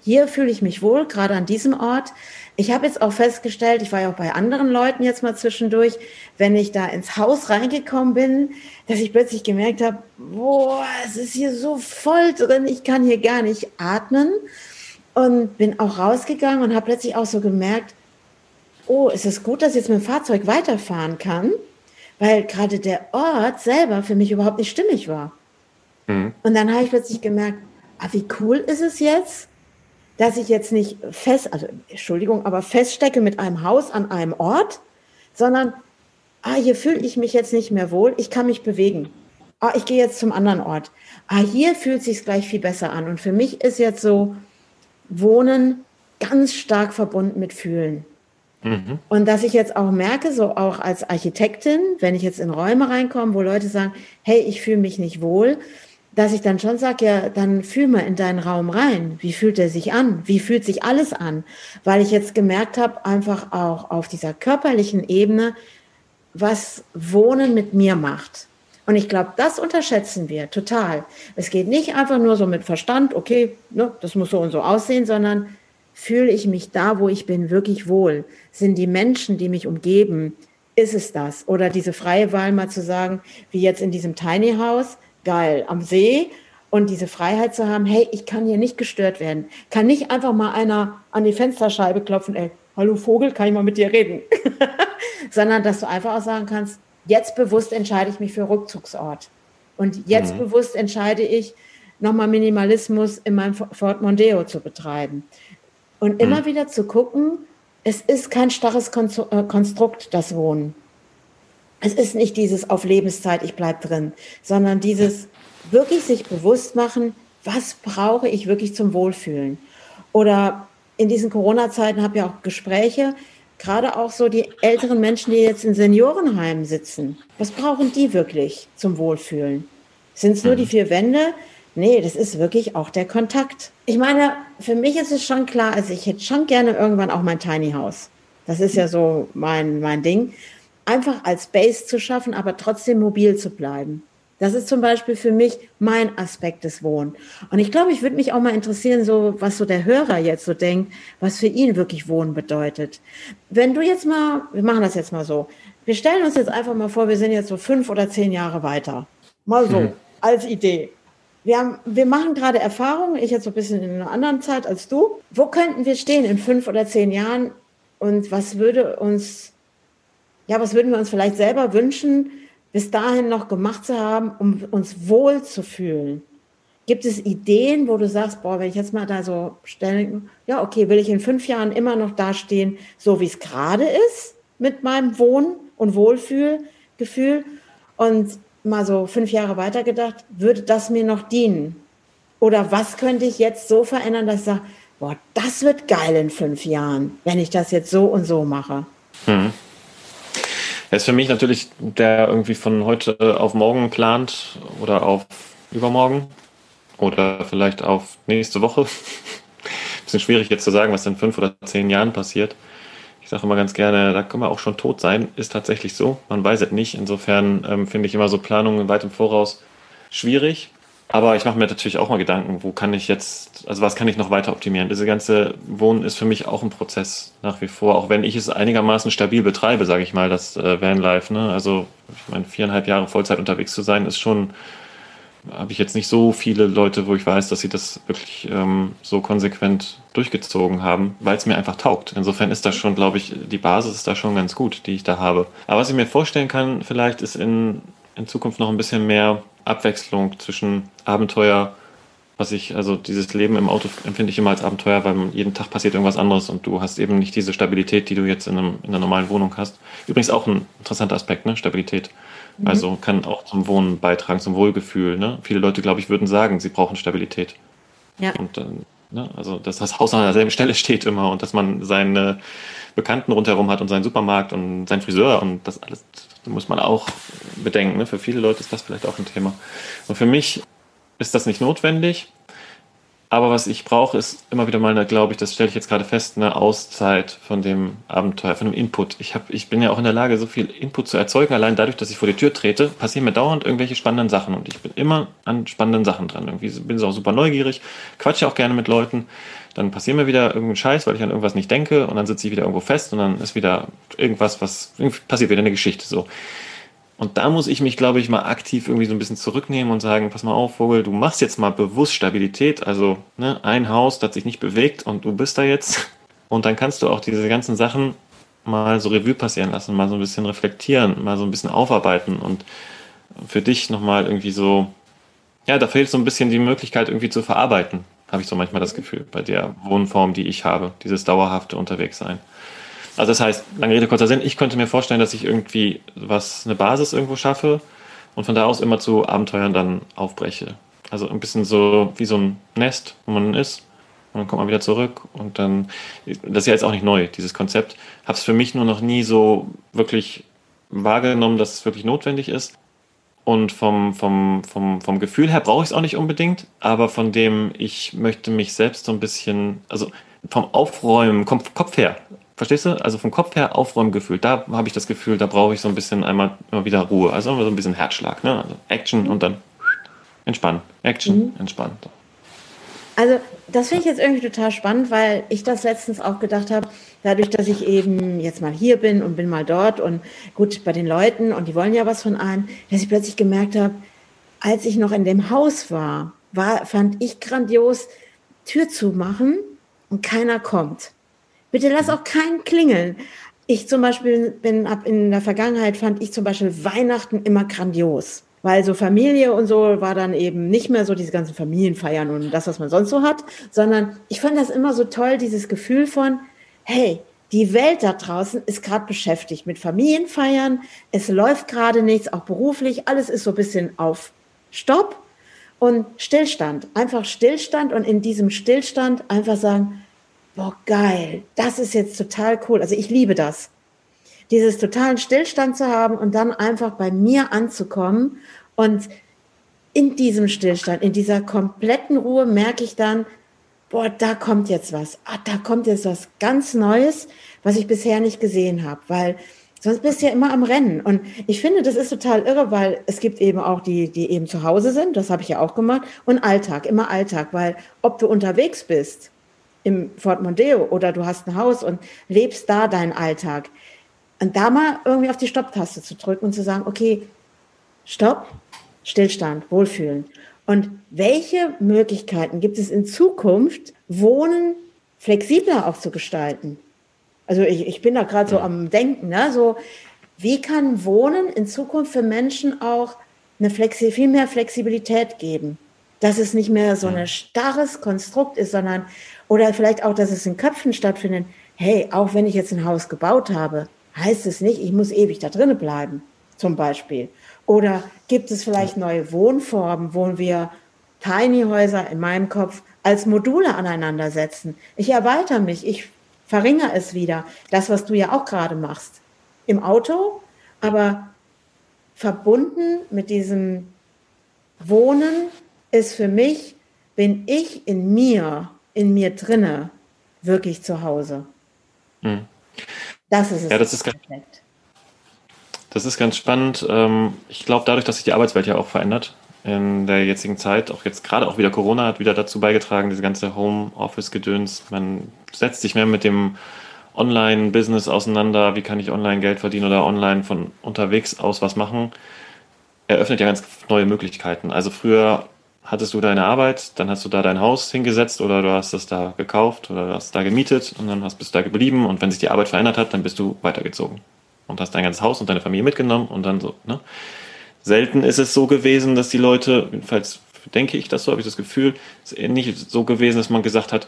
Hier fühle ich mich wohl, gerade an diesem Ort. Ich habe jetzt auch festgestellt, ich war ja auch bei anderen Leuten jetzt mal zwischendurch, wenn ich da ins Haus reingekommen bin, dass ich plötzlich gemerkt habe, boah, es ist hier so voll drin, ich kann hier gar nicht atmen. Und bin auch rausgegangen und habe plötzlich auch so gemerkt, oh, ist es gut, dass ich jetzt mit dem Fahrzeug weiterfahren kann, weil gerade der Ort selber für mich überhaupt nicht stimmig war. Mhm. Und dann habe ich plötzlich gemerkt, ah, wie cool ist es jetzt, dass ich jetzt nicht feststecke mit einem Haus an einem Ort, sondern, hier fühle ich mich jetzt nicht mehr wohl, ich kann mich bewegen. Ich gehe jetzt zum anderen Ort. Hier fühlt es sich gleich viel besser an. Und für mich ist jetzt so Wohnen ganz stark verbunden mit Fühlen. Mhm. Und dass ich jetzt auch merke, so auch als Architektin, wenn ich jetzt in Räume reinkomme, wo Leute sagen, hey, ich fühle mich nicht wohl, dass ich dann schon sage, ja, dann fühl mal in deinen Raum rein. Wie fühlt er sich an? Wie fühlt sich alles an? Weil ich jetzt gemerkt habe, einfach auch auf dieser körperlichen Ebene, was Wohnen mit mir macht. Und ich glaube, das unterschätzen wir total. Es geht nicht einfach nur so mit Verstand, okay, ne, das muss so und so aussehen, sondern fühle ich mich da, wo ich bin, wirklich wohl? Sind die Menschen, die mich umgeben, ist es das? Oder diese freie Wahl mal zu sagen, wie jetzt in diesem Tiny House, geil, am See und diese Freiheit zu haben, hey, ich kann hier nicht gestört werden. Kann nicht einfach mal einer an die Fensterscheibe klopfen, ey, hallo Vogel, kann ich mal mit dir reden? Sondern, dass du einfach auch sagen kannst, jetzt bewusst entscheide ich mich für Rückzugsort. Und jetzt bewusst entscheide ich, nochmal Minimalismus in meinem Ford Mondeo zu betreiben. Und immer wieder zu gucken, es ist kein starres Konstrukt, das Wohnen. Es ist nicht dieses auf Lebenszeit, ich bleibe drin, sondern dieses wirklich sich bewusst machen, was brauche ich wirklich zum Wohlfühlen. Oder in diesen Corona-Zeiten habe ich auch Gespräche, gerade auch so die älteren Menschen, die jetzt in Seniorenheimen sitzen. Was brauchen die wirklich zum Wohlfühlen? Sind es nur die vier Wände? Nee, das ist wirklich auch der Kontakt. Ich meine, für mich ist es schon klar, also ich hätte schon gerne irgendwann auch mein Tiny House. Das ist ja so mein Ding. Einfach als Base zu schaffen, aber trotzdem mobil zu bleiben. Das ist zum Beispiel für mich mein Aspekt des Wohnen. Und ich glaube, ich würde mich auch mal interessieren, so was so der Hörer jetzt so denkt, was für ihn wirklich Wohnen bedeutet. Wenn du jetzt mal, wir machen das jetzt mal so, wir stellen uns jetzt einfach mal vor, wir sind jetzt so 5 oder 10 Jahre weiter. Mal so, als Idee. Wir machen gerade Erfahrungen, ich jetzt so ein bisschen in einer anderen Zeit als du. Wo könnten wir stehen in 5 oder 10 Jahren und was würden wir uns vielleicht selber wünschen, bis dahin noch gemacht zu haben, um uns wohl zu fühlen? Gibt es Ideen, wo du sagst, boah, wenn ich jetzt mal da so stellen, ja, okay, will ich in 5 Jahren immer noch dastehen, so wie es gerade ist, mit meinem Wohn- und Wohlfühlgefühl? Und mal so 5 Jahre weitergedacht, würde das mir noch dienen? Oder was könnte ich jetzt so verändern, dass ich sage, boah, das wird geil in 5 Jahren, wenn ich das jetzt so und so mache? Das ist für mich natürlich, der irgendwie von heute auf morgen plant oder auf übermorgen oder vielleicht auf nächste Woche. Ein bisschen schwierig jetzt zu sagen, was in 5 oder 10 Jahren passiert. Ich sage immer ganz gerne, da können wir auch schon tot sein. Ist tatsächlich so, man weiß es nicht. Insofern finde ich immer so Planungen weit im Voraus schwierig. Aber ich mache mir natürlich auch mal Gedanken, wo kann ich jetzt, also was kann ich noch weiter optimieren? Diese ganze Wohnen ist für mich auch ein Prozess nach wie vor, auch wenn ich es einigermaßen stabil betreibe, sage ich mal, das Vanlife. Ne? Also ich meine, 4,5 Jahre Vollzeit unterwegs zu sein, ist schon, habe ich jetzt nicht so viele Leute, wo ich weiß, dass sie das wirklich so konsequent durchgezogen haben, weil es mir einfach taugt. Insofern ist das schon, glaube ich, die Basis ist da schon ganz gut, die ich da habe. Aber was ich mir vorstellen kann, vielleicht ist in Zukunft noch ein bisschen mehr Abwechslung zwischen Abenteuer, also dieses Leben im Auto empfinde ich immer als Abenteuer, weil jeden Tag passiert irgendwas anderes und du hast eben nicht diese Stabilität, die du jetzt in einer normalen Wohnung hast. Übrigens auch ein interessanter Aspekt, ne? Stabilität. Mhm. Also kann auch zum Wohnen beitragen, zum Wohlgefühl. Ne? Viele Leute, glaube ich, würden sagen, sie brauchen Stabilität. Ja. Und also, dass das Haus an derselben Stelle steht immer und dass man seine Bekannten rundherum hat und seinen Supermarkt und seinen Friseur und das alles, das muss man auch bedenken. Ne? Für viele Leute ist das vielleicht auch ein Thema. Und für mich ist das nicht notwendig, aber was ich brauche, ist immer wieder mal, glaube ich, das stelle ich jetzt gerade fest, eine Auszeit von dem Abenteuer, von dem Input. Ich bin ja auch in der Lage, so viel Input zu erzeugen, allein dadurch, dass ich vor die Tür trete, passieren mir dauernd irgendwelche spannenden Sachen und ich bin immer an spannenden Sachen dran. Irgendwie bin ich auch super neugierig, quatsche auch gerne mit Leuten, dann passiert mir wieder irgendein Scheiß, weil ich an irgendwas nicht denke und dann sitze ich wieder irgendwo fest und dann ist wieder irgendwas, passiert wieder eine Geschichte, so. Und da muss ich mich, glaube ich, mal aktiv irgendwie so ein bisschen zurücknehmen und sagen, pass mal auf, Vogel, du machst jetzt mal bewusst Stabilität, also ne, ein Haus, das sich nicht bewegt und du bist da jetzt. Und dann kannst du auch diese ganzen Sachen mal so Revue passieren lassen, mal so ein bisschen reflektieren, mal so ein bisschen aufarbeiten und für dich nochmal irgendwie so, ja, da fehlt so ein bisschen die Möglichkeit irgendwie zu verarbeiten, habe ich so manchmal das Gefühl, bei der Wohnform, die ich habe, dieses dauerhafte Unterwegssein. Also das heißt, lange Rede, kurzer Sinn, ich könnte mir vorstellen, dass ich irgendwie eine Basis irgendwo schaffe und von da aus immer zu Abenteuern dann aufbreche. Also ein bisschen so wie so ein Nest, wo man ist und dann kommt man wieder zurück und dann, das ist ja jetzt auch nicht neu, dieses Konzept, habe es für mich nur noch nie so wirklich wahrgenommen, dass es wirklich notwendig ist. Und vom Gefühl her brauche ich es auch nicht unbedingt, aber von dem, ich möchte mich selbst so ein bisschen, also vom Aufräumen, vom Kopf her, verstehst du? Also vom Kopf her Aufräumgefühl. Da habe ich das Gefühl, da brauche ich so ein bisschen immer wieder Ruhe. Also so ein bisschen Herzschlag. Ne? Also Action und dann entspannen. Action, entspannen. Also das finde ich jetzt irgendwie total spannend, weil ich das letztens auch gedacht habe, dadurch, dass ich eben jetzt mal hier bin und bin mal dort und gut bei den Leuten und die wollen ja was von einem, dass ich plötzlich gemerkt habe, als ich noch in dem Haus war, fand ich grandios, Tür zu machen und keiner kommt. Bitte lass auch keinen klingeln. Ich zum Beispiel in der Vergangenheit fand ich zum Beispiel Weihnachten immer grandios, weil so Familie und so war dann eben nicht mehr so diese ganzen Familienfeiern und das, was man sonst so hat, sondern ich fand das immer so toll, dieses Gefühl von, hey, die Welt da draußen ist gerade beschäftigt mit Familienfeiern, es läuft gerade nichts, auch beruflich, alles ist so ein bisschen auf Stopp und Stillstand. Einfach Stillstand und in diesem Stillstand einfach sagen, boah, geil, das ist jetzt total cool. Also ich liebe das, dieses totalen Stillstand zu haben und dann einfach bei mir anzukommen. Und in diesem Stillstand, in dieser kompletten Ruhe merke ich dann, boah, da kommt jetzt was. Ah, da kommt jetzt was ganz Neues, was ich bisher nicht gesehen habe, weil sonst bist du ja immer am Rennen. Und ich finde, das ist total irre, weil es gibt eben auch die, die eben zu Hause sind, das habe ich ja auch gemacht, und Alltag, immer Alltag, weil ob du unterwegs bist, im Ford Mondeo oder du hast ein Haus und lebst da deinen Alltag. Und da mal irgendwie auf die Stopptaste zu drücken und zu sagen, okay, Stopp, Stillstand, Wohlfühlen. Und welche Möglichkeiten gibt es in Zukunft, Wohnen flexibler auch zu gestalten? Also ich bin da gerade so am Denken, ne? So, wie kann Wohnen in Zukunft für Menschen auch eine viel mehr Flexibilität geben? Dass es nicht mehr so ein starres Konstrukt ist, sondern, oder vielleicht auch, dass es in Köpfen stattfindet, hey, auch wenn ich jetzt ein Haus gebaut habe, heißt es nicht, ich muss ewig da drinnen bleiben, zum Beispiel. Oder gibt es vielleicht neue Wohnformen, wo wir Tiny-Häuser in meinem Kopf als Module aneinander setzen? Ich erweitere mich, ich verringere es wieder. Das, was du ja auch gerade machst, im Auto, aber verbunden mit diesem Wohnen, ist für mich, bin ich in mir drinne wirklich zu Hause. Hm. Das ist es. Ja, das ist ganz spannend. Ich glaube, dadurch, dass sich die Arbeitswelt ja auch verändert, in der jetzigen Zeit, auch jetzt gerade auch wieder Corona hat wieder dazu beigetragen, diese ganze Homeoffice-Gedöns. Man setzt sich mehr mit dem Online-Business auseinander. Wie kann ich online Geld verdienen oder online von unterwegs aus was machen? Eröffnet ja ganz neue Möglichkeiten. Also früher hattest du deine Arbeit, dann hast du da dein Haus hingesetzt oder du hast es da gekauft oder du hast da gemietet und dann bist du da geblieben. Und wenn sich die Arbeit verändert hat, dann bist du weitergezogen und hast dein ganzes Haus und deine Familie mitgenommen und dann so, ne? Selten ist es so gewesen, dass die Leute, jedenfalls denke ich das so, habe ich das Gefühl, es ist nicht so gewesen, dass man gesagt hat,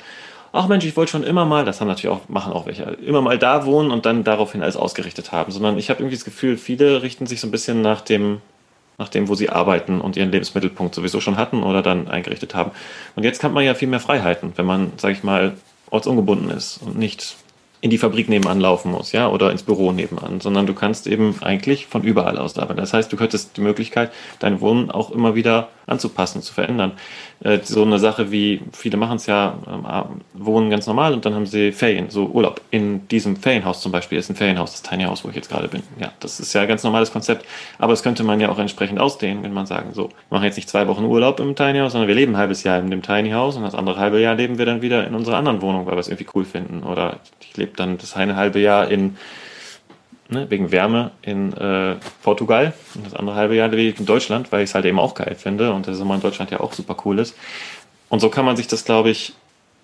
ach Mensch, ich wollte schon immer mal, das haben natürlich auch, machen auch welche, immer mal da wohnen und dann daraufhin alles ausgerichtet haben, sondern ich habe irgendwie das Gefühl, viele richten sich so ein bisschen nach dem, wo sie arbeiten und ihren Lebensmittelpunkt sowieso schon hatten oder dann eingerichtet haben. Und jetzt kann man ja viel mehr Freiheiten, wenn man, sage ich mal, ortsungebunden ist und nicht in die Fabrik nebenan laufen muss, ja, oder ins Büro nebenan, sondern du kannst eben eigentlich von überall aus arbeiten. Das heißt, du hättest die Möglichkeit, dein Wohnen auch immer wieder anzupassen, zu verändern. So eine Sache wie, viele machen es ja, wohnen ganz normal und dann haben sie Ferien, so Urlaub. In diesem Ferienhaus zum Beispiel ist ein Ferienhaus, das Tiny House, wo ich jetzt gerade bin. Ja, das ist ja ein ganz normales Konzept, aber das könnte man ja auch entsprechend ausdehnen, wenn man sagen, so, wir machen jetzt nicht 2 Wochen Urlaub im Tiny House, sondern wir leben ein halbes Jahr in dem Tiny House und das andere halbe Jahr leben wir dann wieder in unserer anderen Wohnung, weil wir es irgendwie cool finden. Oder ich lebe dann das eine halbe Jahr in, ne, wegen Wärme in Portugal und das andere halbe Jahr in Deutschland, weil ich es halt eben auch geil finde und der Sommer in Deutschland ja auch super cool ist. Und so kann man sich das, glaube ich,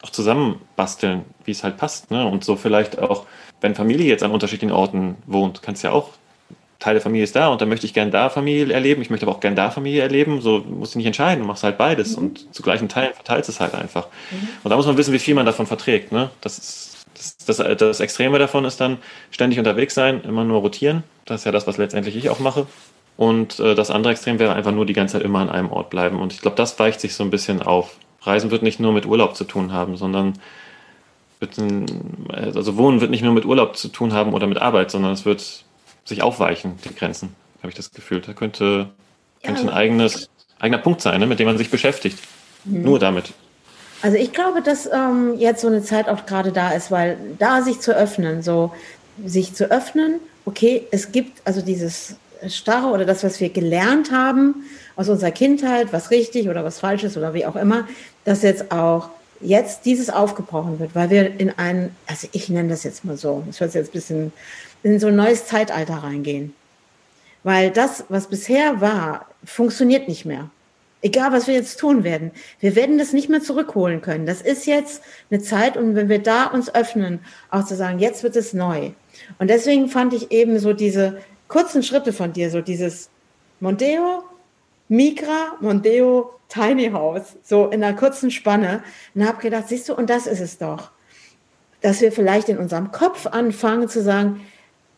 auch zusammenbasteln, wie es halt passt. Ne? Und so vielleicht auch, wenn Familie jetzt an unterschiedlichen Orten wohnt, kannst du ja auch, Teil der Familie ist da und dann möchte ich gerne da Familie erleben, ich möchte aber auch gerne da Familie erleben, so musst du nicht entscheiden, du machst halt beides und zu gleichen Teilen verteilst es halt einfach. Und da muss man wissen, wie viel man davon verträgt. Ne? Das ist das Extreme davon ist dann ständig unterwegs sein, immer nur rotieren. Das ist ja das, was letztendlich ich auch mache. Und das andere Extrem wäre einfach nur die ganze Zeit immer an einem Ort bleiben. Und ich glaube, das weicht sich so ein bisschen auf. Reisen wird nicht nur mit Urlaub zu tun haben, sondern Wohnen wird nicht nur mit Urlaub zu tun haben oder mit Arbeit, sondern es wird sich aufweichen, die Grenzen, habe ich das Gefühl. Da könnte ein eigener Punkt sein, ne, mit dem man sich beschäftigt. Mhm. Nur damit. Also ich glaube, dass jetzt so eine Zeit auch gerade da ist, weil da sich zu öffnen, okay, es gibt also dieses Starre oder das, was wir gelernt haben aus unserer Kindheit, was richtig oder was falsch ist oder wie auch immer, dass jetzt dieses aufgebrochen wird, weil wir in einen, also ich nenne das jetzt mal so, das hört jetzt ein bisschen in so ein neues Zeitalter reingehen, weil das, was bisher war, funktioniert nicht mehr. Egal, was wir jetzt tun werden, wir werden das nicht mehr zurückholen können. Das ist jetzt eine Zeit und wenn wir da uns öffnen, auch zu sagen, jetzt wird es neu. Und deswegen fand ich eben so diese kurzen Schritte von dir, so dieses Mondeo, Micra, Mondeo, Tiny House, so in einer kurzen Spanne. Und habe gedacht, siehst du, und das ist es doch, dass wir vielleicht in unserem Kopf anfangen zu sagen,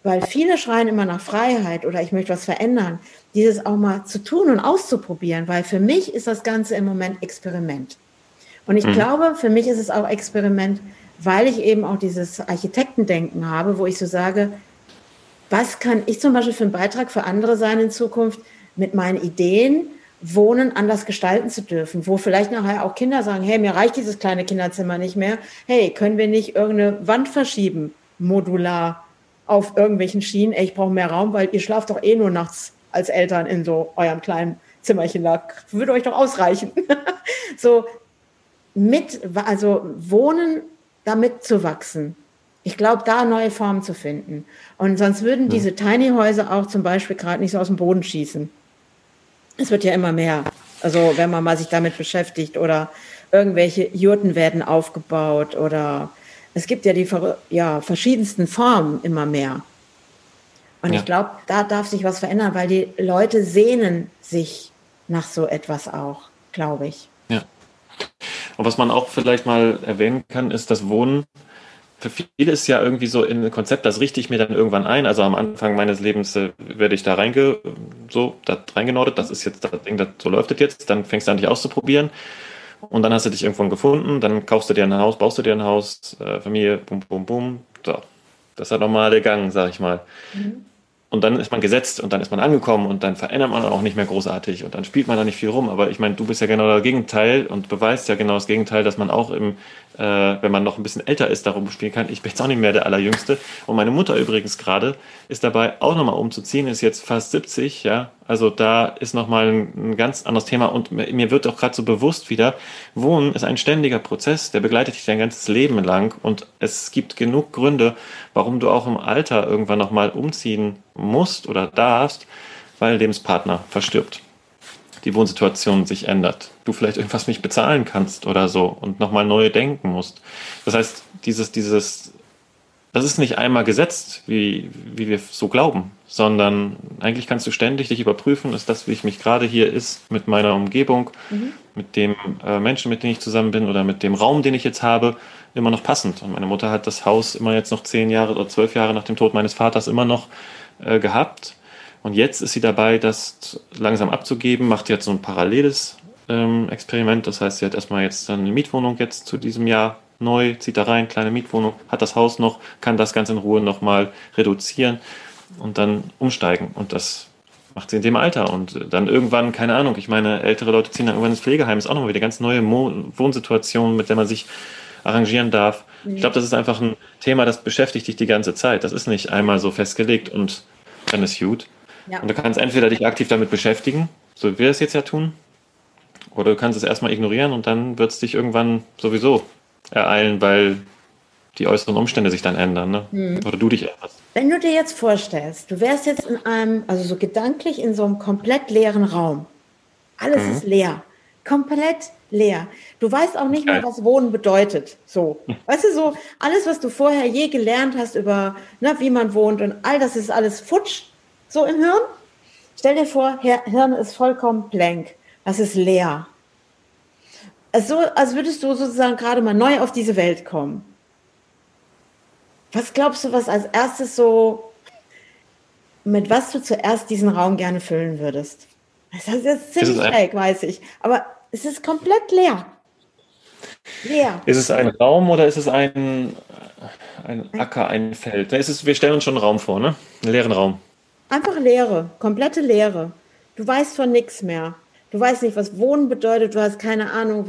weil viele schreien immer nach Freiheit oder ich möchte was verändern, dieses auch mal zu tun und auszuprobieren, weil für mich ist das Ganze im Moment Experiment. Und ich glaube, für mich ist es auch Experiment, weil ich eben auch dieses Architektendenken habe, wo ich so sage, was kann ich zum Beispiel für einen Beitrag für andere sein in Zukunft, mit meinen Ideen Wohnen anders gestalten zu dürfen, wo vielleicht nachher auch Kinder sagen, hey, mir reicht dieses kleine Kinderzimmer nicht mehr, hey, können wir nicht irgendeine Wand verschieben, modular, auf irgendwelchen Schienen, ey, ich brauche mehr Raum, weil ihr schlaft doch eh nur nachts als Eltern in so eurem kleinen Zimmerchen, da würde euch doch ausreichen. So Wohnen, damit zu wachsen. Ich glaube, da neue Formen zu finden. Und sonst würden diese Tiny Häuser auch zum Beispiel gerade nicht so aus dem Boden schießen. Es wird ja immer mehr. Also wenn man mal sich damit beschäftigt oder irgendwelche Jurten werden aufgebaut oder es gibt ja die verschiedensten Formen immer mehr. Und ich glaube, da darf sich was verändern, weil die Leute sehnen sich nach so etwas auch, glaube ich. Ja. Und was man auch vielleicht mal erwähnen kann, ist das Wohnen. Für viele ist ja irgendwie so ein Konzept, das richte ich mir dann irgendwann ein. Also am Anfang meines Lebens werde ich da reingenordet. Das ist jetzt das Ding, so läuft das jetzt. Dann fängst du an, dich auszuprobieren. Und dann hast du dich irgendwann gefunden, dann kaufst du dir ein Haus, baust du dir ein Haus, Familie, bum, bum, bum. So. Das ist der normale Gang, sag ich mal. Mhm. Und dann ist man gesetzt und dann ist man angekommen und dann verändert man auch nicht mehr großartig und dann spielt man da nicht viel rum. Aber ich meine, du bist ja genau das Gegenteil und beweist ja genau das Gegenteil, dass man auch wenn man noch ein bisschen älter ist, darum spielen kann. Ich bin jetzt auch nicht mehr der Allerjüngste. Und meine Mutter übrigens gerade ist dabei, auch nochmal umzuziehen, ist jetzt fast 70, ja. Also da ist nochmal ein ganz anderes Thema und mir wird auch gerade so bewusst wieder, Wohnen ist ein ständiger Prozess, der begleitet dich dein ganzes Leben lang und es gibt genug Gründe, warum du auch im Alter irgendwann nochmal umziehen musst oder darfst, weil dein Lebenspartner verstirbt, die Wohnsituation sich ändert, du vielleicht irgendwas nicht bezahlen kannst oder so und nochmal neu denken musst. Das heißt, das ist nicht einmal gesetzt, wie wir so glauben, sondern eigentlich kannst du ständig dich überprüfen, ist das, wie ich mich gerade hier ist, mit meiner Umgebung, mit dem Menschen, mit denen ich zusammen bin oder mit dem Raum, den ich jetzt habe, immer noch passend. Und meine Mutter hat das Haus immer jetzt noch 10 Jahre oder 12 Jahre nach dem Tod meines Vaters immer noch gehabt. Und jetzt ist sie dabei, das langsam abzugeben, macht jetzt so ein paralleles Experiment. Das heißt, sie hat erstmal jetzt eine Mietwohnung jetzt zu diesem Jahr neu, zieht da rein, kleine Mietwohnung, hat das Haus noch, kann das ganz in Ruhe nochmal reduzieren und dann umsteigen. Und das macht sie in dem Alter. Und dann irgendwann, keine Ahnung, ich meine, ältere Leute ziehen dann irgendwann ins Pflegeheim, ist auch nochmal wieder ganz neue Wohnsituationen, mit der man sich arrangieren darf. Ich glaube, das ist einfach ein Thema, das beschäftigt dich die ganze Zeit. Das ist nicht einmal so festgelegt und dann ist gut. Ja. Und du kannst entweder dich aktiv damit beschäftigen, so wie wir das jetzt ja tun, oder du kannst es erstmal ignorieren und dann wird es dich irgendwann sowieso ereilen, weil die äußeren Umstände sich dann ändern, ne? Oder du dich änderst. Wenn du dir jetzt vorstellst, du wärst jetzt in einem, also so gedanklich in so einem komplett leeren Raum. Alles ist leer. Komplett leer. Du weißt auch nicht mehr, was Wohnen bedeutet. So. Weißt du, so alles, was du vorher je gelernt hast über, na, wie man wohnt und all das ist alles futsch. So im Hirn, stell dir vor, Hirn ist vollkommen blank, das ist leer. Also, als würdest du sozusagen gerade mal neu auf diese Welt kommen. Was glaubst du, was als erstes so, mit was du zuerst diesen Raum gerne füllen würdest? Das ist jetzt ziemlich schräg, weiß ich, aber es ist komplett leer. Leer. Ist es ein Raum oder ist es ein Acker, ein Feld? Wir stellen uns schon einen Raum vor, ne? Einen leeren Raum. Einfach Leere, komplette Leere. Du weißt von nichts mehr. Du weißt nicht, was Wohnen bedeutet. Du hast keine Ahnung,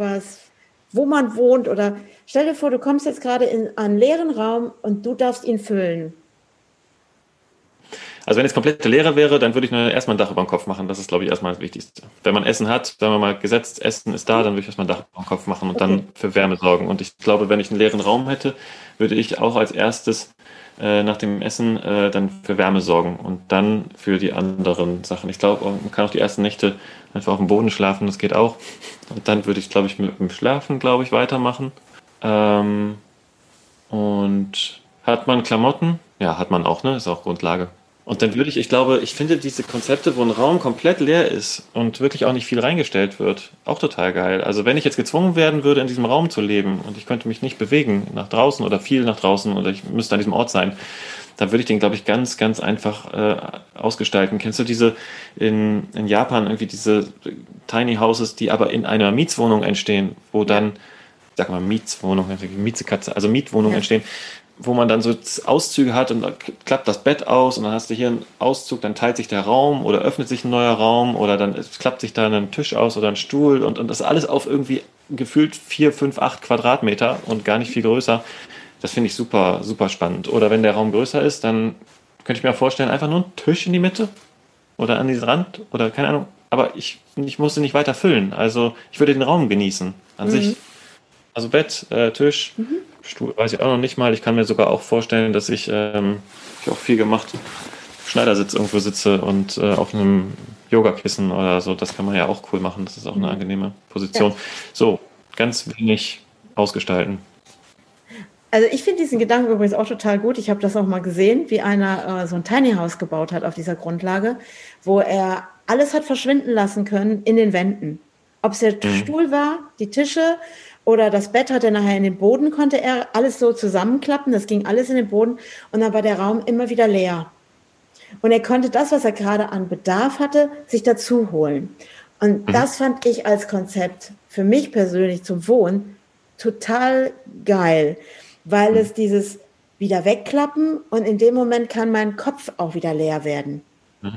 wo man wohnt. Oder stell dir vor, du kommst jetzt gerade in einen leeren Raum und du darfst ihn füllen. Also wenn es komplette Leere wäre, dann würde ich mir erstmal ein Dach über den Kopf machen. Das ist, glaube ich, erstmal das Wichtigste. Wenn man Essen hat, sagen wir mal, gesetzt, Essen ist da, dann würde ich erstmal ein Dach über den Kopf machen und dann für Wärme sorgen. Und ich glaube, wenn ich einen leeren Raum hätte, würde ich auch als erstes nach dem Essen dann für Wärme sorgen und dann für die anderen Sachen. Ich glaube, man kann auch die ersten Nächte einfach auf dem Boden schlafen, das geht auch. Und dann würde ich, glaube ich, mit dem Schlafen, weitermachen. Und hat man Klamotten? Ja, hat man auch, ne? Ist auch Grundlage. Und dann würde ich finde diese Konzepte, wo ein Raum komplett leer ist und wirklich auch nicht viel reingestellt wird, auch total geil. Also wenn ich jetzt gezwungen werden würde, in diesem Raum zu leben und ich könnte mich nicht bewegen nach draußen oder viel nach draußen oder ich müsste an diesem Ort sein, dann würde ich den, glaube ich, ganz, ganz einfach ausgestalten. Kennst du diese in Japan irgendwie diese Tiny Houses, die aber in einer Mietswohnung entstehen, wo dann, sag mal Mietswohnung, Mietzekatze, also Mietwohnungen entstehen, wo man dann so Auszüge hat und dann klappt das Bett aus und dann hast du hier einen Auszug, dann teilt sich der Raum oder öffnet sich ein neuer Raum oder dann klappt sich da ein Tisch aus oder ein Stuhl und das alles auf irgendwie gefühlt 4, 5, 8 Quadratmeter und gar nicht viel größer. Das finde ich super, super spannend. Oder wenn der Raum größer ist, dann könnte ich mir auch vorstellen, einfach nur einen Tisch in die Mitte oder an den Rand oder keine Ahnung. Aber ich musste nicht weiter füllen. Also ich würde den Raum genießen an sich. Also Bett, Tisch, Stuhl, weiß ich auch noch nicht mal. Ich kann mir sogar auch vorstellen, dass ich auch viel gemacht, Schneidersitz irgendwo sitze und auf einem Yogakissen oder so. Das kann man ja auch cool machen. Das ist auch eine angenehme Position. Ja. So, ganz wenig ausgestalten. Also ich finde diesen Gedanken übrigens auch total gut. Ich habe das auch mal gesehen, wie einer so ein Tiny House gebaut hat auf dieser Grundlage, wo er alles hat verschwinden lassen können in den Wänden. Ob es der Stuhl war, die Tische, oder das Bett hat er nachher in den Boden, konnte er alles so zusammenklappen, das ging alles in den Boden und dann war der Raum immer wieder leer. Und er konnte das, was er gerade an Bedarf hatte, sich dazu holen. Und das fand ich als Konzept für mich persönlich zum Wohnen total geil, weil es dieses, wieder wegklappen und in dem Moment kann mein Kopf auch wieder leer werden. Mhm.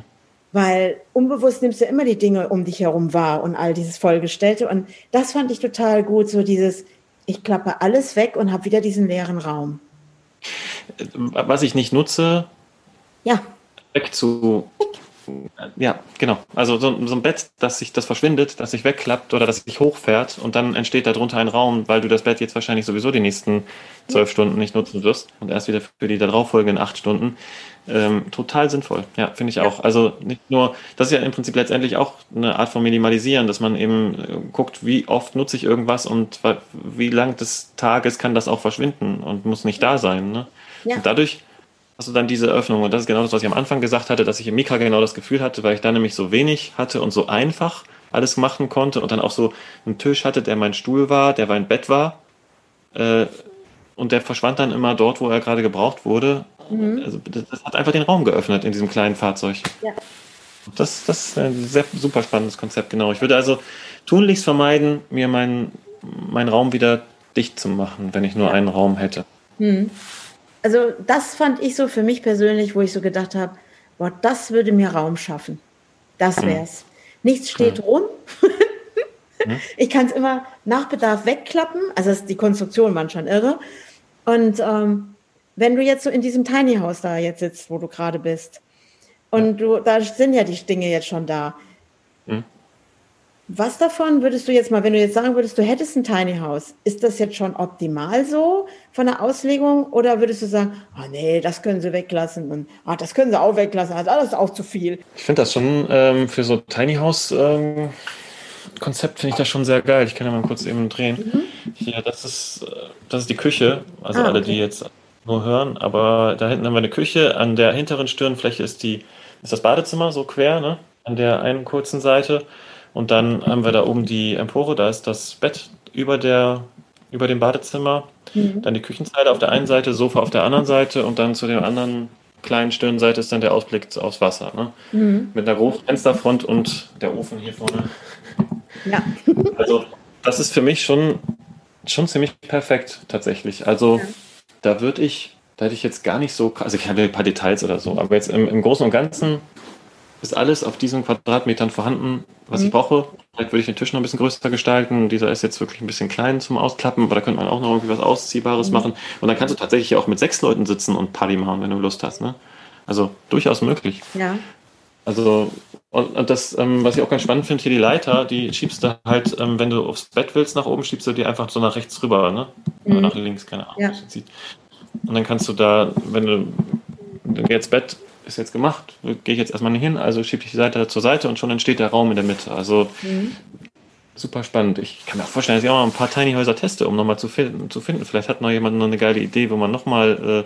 Weil unbewusst nimmst du immer die Dinge um dich herum wahr und all dieses Vollgestellte. Und das fand ich total gut, so dieses, ich klappe alles weg und habe wieder diesen leeren Raum. Was ich nicht nutze, ja. Ja, genau. Also so ein Bett, dass sich das verschwindet, dass sich wegklappt oder dass sich hochfährt und dann entsteht darunter ein Raum, weil du das Bett jetzt wahrscheinlich sowieso die nächsten 12 Stunden nicht nutzen wirst und erst wieder für die darauf folgenden 8 Stunden. Total sinnvoll, ja, finde ich auch. Also nicht nur, das ist ja im Prinzip letztendlich auch eine Art von Minimalisieren, dass man eben guckt, wie oft nutze ich irgendwas und wie lang des Tages kann das auch verschwinden und muss nicht da sein. Ne? Ja. Und dadurch hast du dann diese Öffnung und das ist genau das, was ich am Anfang gesagt hatte, dass ich im Micra genau das Gefühl hatte, weil ich da nämlich so wenig hatte und so einfach alles machen konnte und dann auch so einen Tisch hatte, der mein Stuhl war, der mein Bett war und der verschwand dann immer dort, wo er gerade gebraucht wurde. Mhm. Also das hat einfach den Raum geöffnet in diesem kleinen Fahrzeug. Ja. Das ist ein sehr, super spannendes Konzept, genau. Ich würde also tunlichst vermeiden, mir meinen Raum wieder dicht zu machen, wenn ich nur einen Raum hätte. Mhm. Also das fand ich so für mich persönlich, wo ich so gedacht habe, boah, das würde mir Raum schaffen. Das wär's. Nichts steht rum. Ich kann es immer nach Bedarf wegklappen. Also die Konstruktion war schon irre. Und wenn du jetzt so in diesem Tiny House da jetzt sitzt, wo du gerade bist, und da sind ja die Dinge jetzt schon da. Mhm. Was davon würdest du jetzt mal, wenn du jetzt sagen würdest, du hättest ein Tiny House, ist das jetzt schon optimal so von der Auslegung? Oder würdest du sagen, oh nee, das können sie weglassen und das können sie auch weglassen, also das ist auch zu viel? Ich finde das schon für so Tiny House Konzept finde ich das schon sehr geil. Ich kann ja mal kurz eben drehen. Mhm. Hier, das ist die Küche, also alle, die jetzt nur hören, aber da hinten haben wir eine Küche, an der hinteren Stirnfläche ist das Badezimmer, so quer, ne? An der einen kurzen Seite und dann haben wir da oben die Empore, da ist das Bett über dem Badezimmer, dann die Küchenzeile auf der einen Seite, Sofa auf der anderen Seite und dann zu der anderen kleinen Stirnseite ist dann der Ausblick aufs Wasser, ne? Mhm. Mit einer großen Fensterfront und der Ofen hier vorne. Ja. Also das ist für mich schon ziemlich perfekt tatsächlich, also da hätte ich jetzt gar nicht so, also ich habe ein paar Details oder so, aber jetzt im Großen und Ganzen ist alles auf diesen Quadratmetern vorhanden, was ich brauche. Vielleicht würde ich den Tisch noch ein bisschen größer gestalten. Dieser ist jetzt wirklich ein bisschen klein zum Ausklappen, aber da könnte man auch noch irgendwie was Ausziehbares machen. Und dann kannst du tatsächlich auch mit 6 Leuten sitzen und Party machen, wenn du Lust hast, ne? Also durchaus möglich. Ja. Also, und das, was ich auch ganz spannend finde, hier die Leiter, die schiebst du halt, wenn du aufs Bett willst, nach oben, schiebst du die einfach so nach rechts rüber, ne? Oder nach links, keine Ahnung, was sie zieht. Und dann kannst du da, wenn du jetzt Bett ist jetzt gemacht, gehe ich jetzt erstmal nicht hin, also schiebe ich die Seite zur Seite und schon entsteht der Raum in der Mitte. Also super spannend. Ich kann mir auch vorstellen, dass ich auch mal ein paar Tiny Häuser teste, um nochmal zu finden. Vielleicht hat noch jemand noch eine geile Idee, wo man nochmal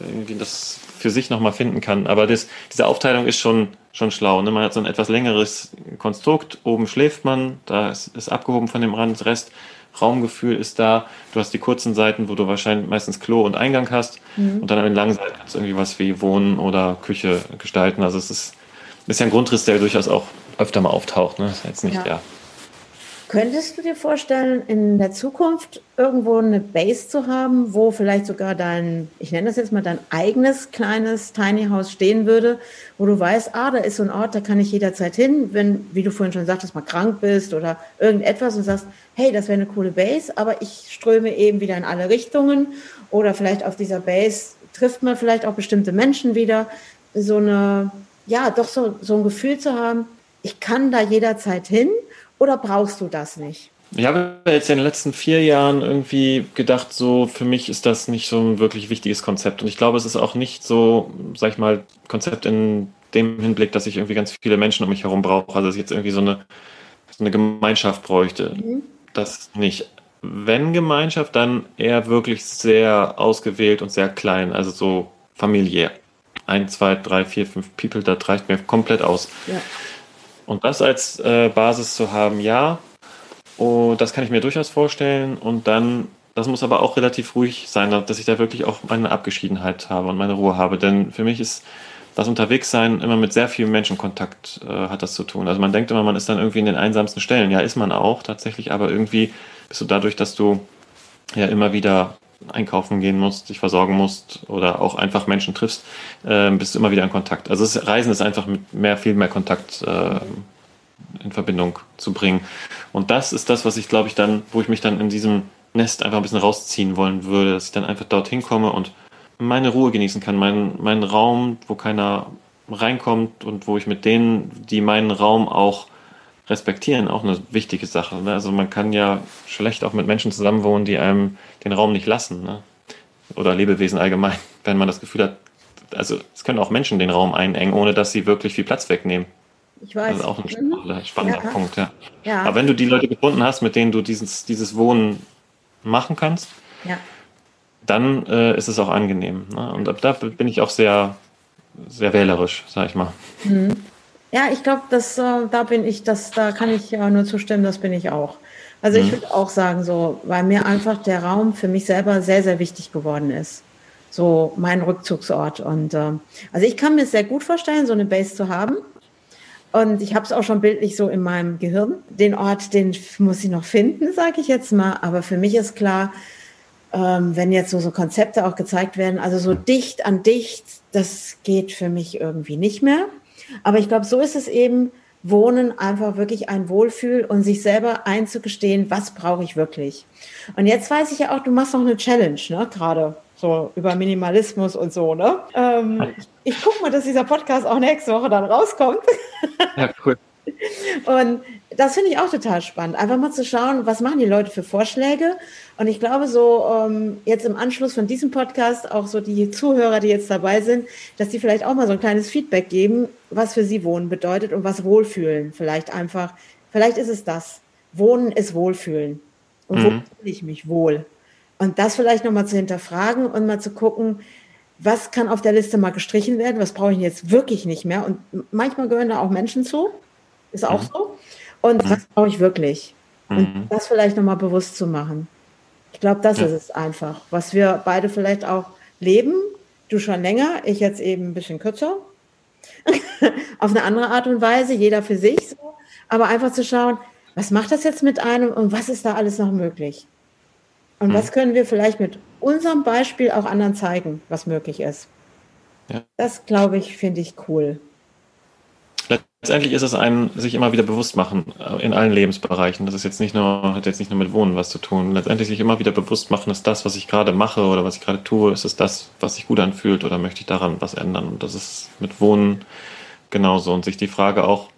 irgendwie das für sich nochmal finden kann. Aber diese Aufteilung ist schon schlau. Ne? Man hat so ein etwas längeres Konstrukt. Oben schläft man, da ist abgehoben von dem Rand, Rest Raumgefühl ist da, du hast die kurzen Seiten, wo du wahrscheinlich meistens Klo und Eingang hast und dann an den langen Seiten kannst du irgendwie was wie Wohnen oder Küche gestalten. Also es ist ja ein Grundriss, der durchaus auch öfter mal auftaucht. Ne? Jetzt nicht, ja. Könntest du dir vorstellen, in der Zukunft irgendwo eine Base zu haben, wo vielleicht sogar dein eigenes kleines Tiny House stehen würde, wo du weißt, da ist so ein Ort, da kann ich jederzeit hin, wenn, wie du vorhin schon sagtest, mal krank bist oder irgendetwas und sagst, hey, das wäre eine coole Base, aber ich ströme eben wieder in alle Richtungen oder vielleicht auf dieser Base trifft man vielleicht auch bestimmte Menschen wieder, so ein Gefühl zu haben, ich kann da jederzeit hin. Oder brauchst du das nicht? Ich habe jetzt in den letzten 4 Jahren irgendwie gedacht, so für mich ist das nicht so ein wirklich wichtiges Konzept. Und ich glaube, es ist auch nicht so, sag ich mal, Konzept in dem Hinblick, dass ich irgendwie ganz viele Menschen um mich herum brauche. Also dass ich jetzt irgendwie so eine Gemeinschaft bräuchte. Mhm. Das nicht. Wenn Gemeinschaft, dann eher wirklich sehr ausgewählt und sehr klein. Also so familiär. 1, 2, 3, 4, 5 People, das reicht mir komplett aus. Ja. Und das als Basis zu haben, das kann ich mir durchaus vorstellen. Und dann, das muss aber auch relativ ruhig sein, dass ich da wirklich auch meine Abgeschiedenheit habe und meine Ruhe habe. Denn für mich ist das Unterwegssein immer mit sehr viel Menschenkontakt hat das zu tun. Also man denkt immer, man ist dann irgendwie in den einsamsten Stellen. Ja, ist man auch tatsächlich, aber irgendwie bist du dadurch, dass du ja immer wieder einkaufen gehen musst, dich versorgen musst oder auch einfach Menschen triffst, bist du immer wieder in Kontakt. Also Reisen ist einfach mit viel mehr Kontakt in Verbindung zu bringen. Und das ist das, was ich, glaube ich, dann, wo ich mich dann in diesem Nest einfach ein bisschen rausziehen wollen würde, dass ich dann einfach dorthin komme und meine Ruhe genießen kann, meinen Raum, wo keiner reinkommt und wo ich mit denen, die meinen Raum auch respektieren, auch eine wichtige Sache. Ne? Also man kann ja schlecht auch mit Menschen zusammenwohnen, die einem den Raum nicht lassen. Ne? Oder Lebewesen allgemein, wenn man das Gefühl hat, also es können auch Menschen den Raum einengen, ohne dass sie wirklich viel Platz wegnehmen. Ich weiß. Das ist auch ein spannender Punkt, ja. Ja. Aber wenn du die Leute gefunden hast, mit denen du dieses Wohnen machen kannst, ja, dann ist es auch angenehm. Ne? Und ab da bin ich auch sehr, sehr wählerisch, sag ich mal. Mhm. Ja, ich glaube, da kann ich nur zustimmen, das bin ich auch. Also ich würde auch sagen, so, weil mir einfach der Raum für mich selber sehr, sehr wichtig geworden ist. So mein Rückzugsort. Und also ich kann mir sehr gut vorstellen, so eine Base zu haben. Und ich habe es auch schon bildlich so in meinem Gehirn. Den Ort, den muss ich noch finden, sage ich jetzt mal. Aber für mich ist klar, wenn jetzt so Konzepte auch gezeigt werden, also so dicht an dicht, das geht für mich irgendwie nicht mehr. Aber ich glaube, so ist es eben, Wohnen einfach wirklich ein Wohlfühl und sich selber einzugestehen, was brauche ich wirklich. Und jetzt weiß ich ja auch, du machst noch eine Challenge, ne, gerade so über Minimalismus und so, ne? Ich gucke mal, dass dieser Podcast auch nächste Woche dann rauskommt. Ja, cool. Und das finde ich auch total spannend, einfach mal zu schauen, was machen die Leute für Vorschläge. Und ich glaube so jetzt im Anschluss von diesem Podcast auch so die Zuhörer, die jetzt dabei sind, dass die vielleicht auch mal so ein kleines Feedback geben, was für sie Wohnen bedeutet und was Wohlfühlen vielleicht einfach. Vielleicht ist es das. Wohnen ist Wohlfühlen. Und wo fühle ich mich wohl? Und das vielleicht nochmal zu hinterfragen und mal zu gucken, was kann auf der Liste mal gestrichen werden, was brauche ich jetzt wirklich nicht mehr. Und manchmal gehören da auch Menschen zu. Ist auch so. Und was brauche ich wirklich? Und das vielleicht nochmal bewusst zu machen. Ich glaube, das ist es einfach, was wir beide vielleicht auch leben. Du schon länger, ich jetzt eben ein bisschen kürzer. Auf eine andere Art und Weise, jeder für sich. So. Aber einfach zu schauen, was macht das jetzt mit einem und was ist da alles noch möglich? Und was können wir vielleicht mit unserem Beispiel auch anderen zeigen, was möglich ist? Ja. Das, glaube ich, finde ich cool. Letztendlich ist es einem, sich immer wieder bewusst machen in allen Lebensbereichen. Das ist jetzt nicht nur, hat jetzt nicht nur mit Wohnen was zu tun. Letztendlich sich immer wieder bewusst machen, ist das, was ich gerade mache oder was ich gerade tue, ist es das, was sich gut anfühlt oder möchte ich daran was ändern? Und das ist mit Wohnen genauso. Und sich die Frage auch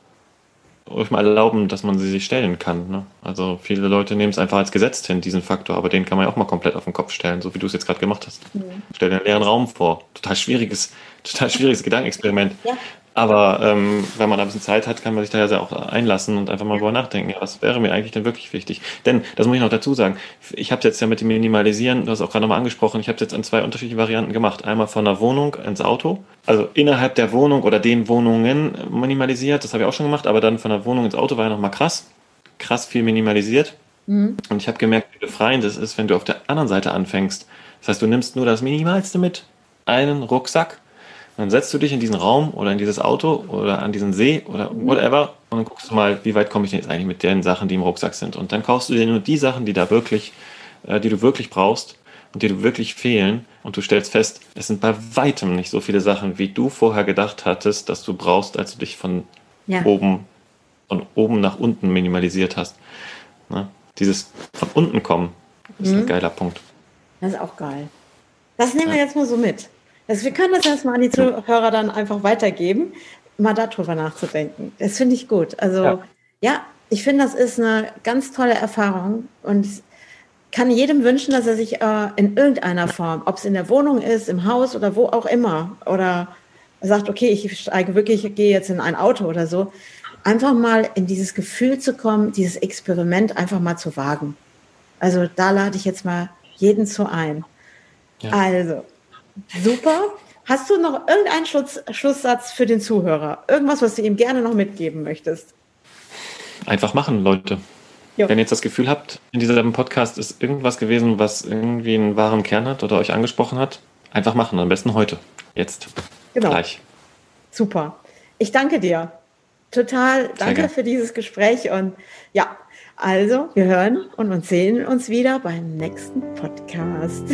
ruhig mal erlauben, dass man sie sich stellen kann. Ne? Also viele Leute nehmen es einfach als gesetzt hin, diesen Faktor, aber den kann man ja auch mal komplett auf den Kopf stellen, so wie du es jetzt gerade gemacht hast. Ja. Stell dir einen leeren Raum vor. Total schwieriges Gedankenexperiment. Ja. Aber wenn man ein bisschen Zeit hat, kann man sich da ja auch einlassen und einfach mal drüber nachdenken. Ja, was wäre mir eigentlich denn wirklich wichtig? Denn, das muss ich noch dazu sagen, ich habe es jetzt ja mit dem Minimalisieren, du hast auch gerade nochmal angesprochen, ich habe es jetzt an zwei unterschiedlichen Varianten gemacht. Einmal von der Wohnung ins Auto, also innerhalb der Wohnung oder den Wohnungen minimalisiert, das habe ich auch schon gemacht, aber dann von der Wohnung ins Auto war ja nochmal krass viel minimalisiert. Mhm. Und ich habe gemerkt, wie befreiend es ist, wenn du auf der anderen Seite anfängst. Das heißt, du nimmst nur das Minimalste mit, einen Rucksack. Dann setzt du dich in diesen Raum oder in dieses Auto oder an diesen See oder whatever und dann guckst du mal, wie weit komme ich denn jetzt eigentlich mit den Sachen, die im Rucksack sind. Und dann kaufst du dir nur die Sachen, die du wirklich brauchst und die du wirklich fehlen. Und du stellst fest, es sind bei weitem nicht so viele Sachen, wie du vorher gedacht hattest, dass du brauchst, als du dich von oben nach unten minimalisiert hast. Ne? Dieses von unten kommen ist ein geiler Punkt. Das ist auch geil. Das nehmen wir jetzt mal so mit. Also wir können das erstmal an die Zuhörer dann einfach weitergeben, mal darüber nachzudenken. Das finde ich gut. Also ja, ich finde, das ist eine ganz tolle Erfahrung und kann jedem wünschen, dass er sich in irgendeiner Form, ob es in der Wohnung ist, im Haus oder wo auch immer, oder sagt, okay, ich gehe jetzt in ein Auto oder so, einfach mal in dieses Gefühl zu kommen, dieses Experiment einfach mal zu wagen. Also da lade ich jetzt mal jeden zu ein. Ja. Also, super. Hast du noch irgendeinen Schlusssatz für den Zuhörer? Irgendwas, was du ihm gerne noch mitgeben möchtest? Einfach machen, Leute. Jo. Wenn ihr jetzt das Gefühl habt, in diesem Podcast ist irgendwas gewesen, was irgendwie einen wahren Kern hat oder euch angesprochen hat, einfach machen. Am besten heute. Jetzt. Genau. Gleich. Super. Ich danke dir. Total danke für dieses Gespräch. Und ja, Also, wir hören und sehen uns wieder beim nächsten Podcast.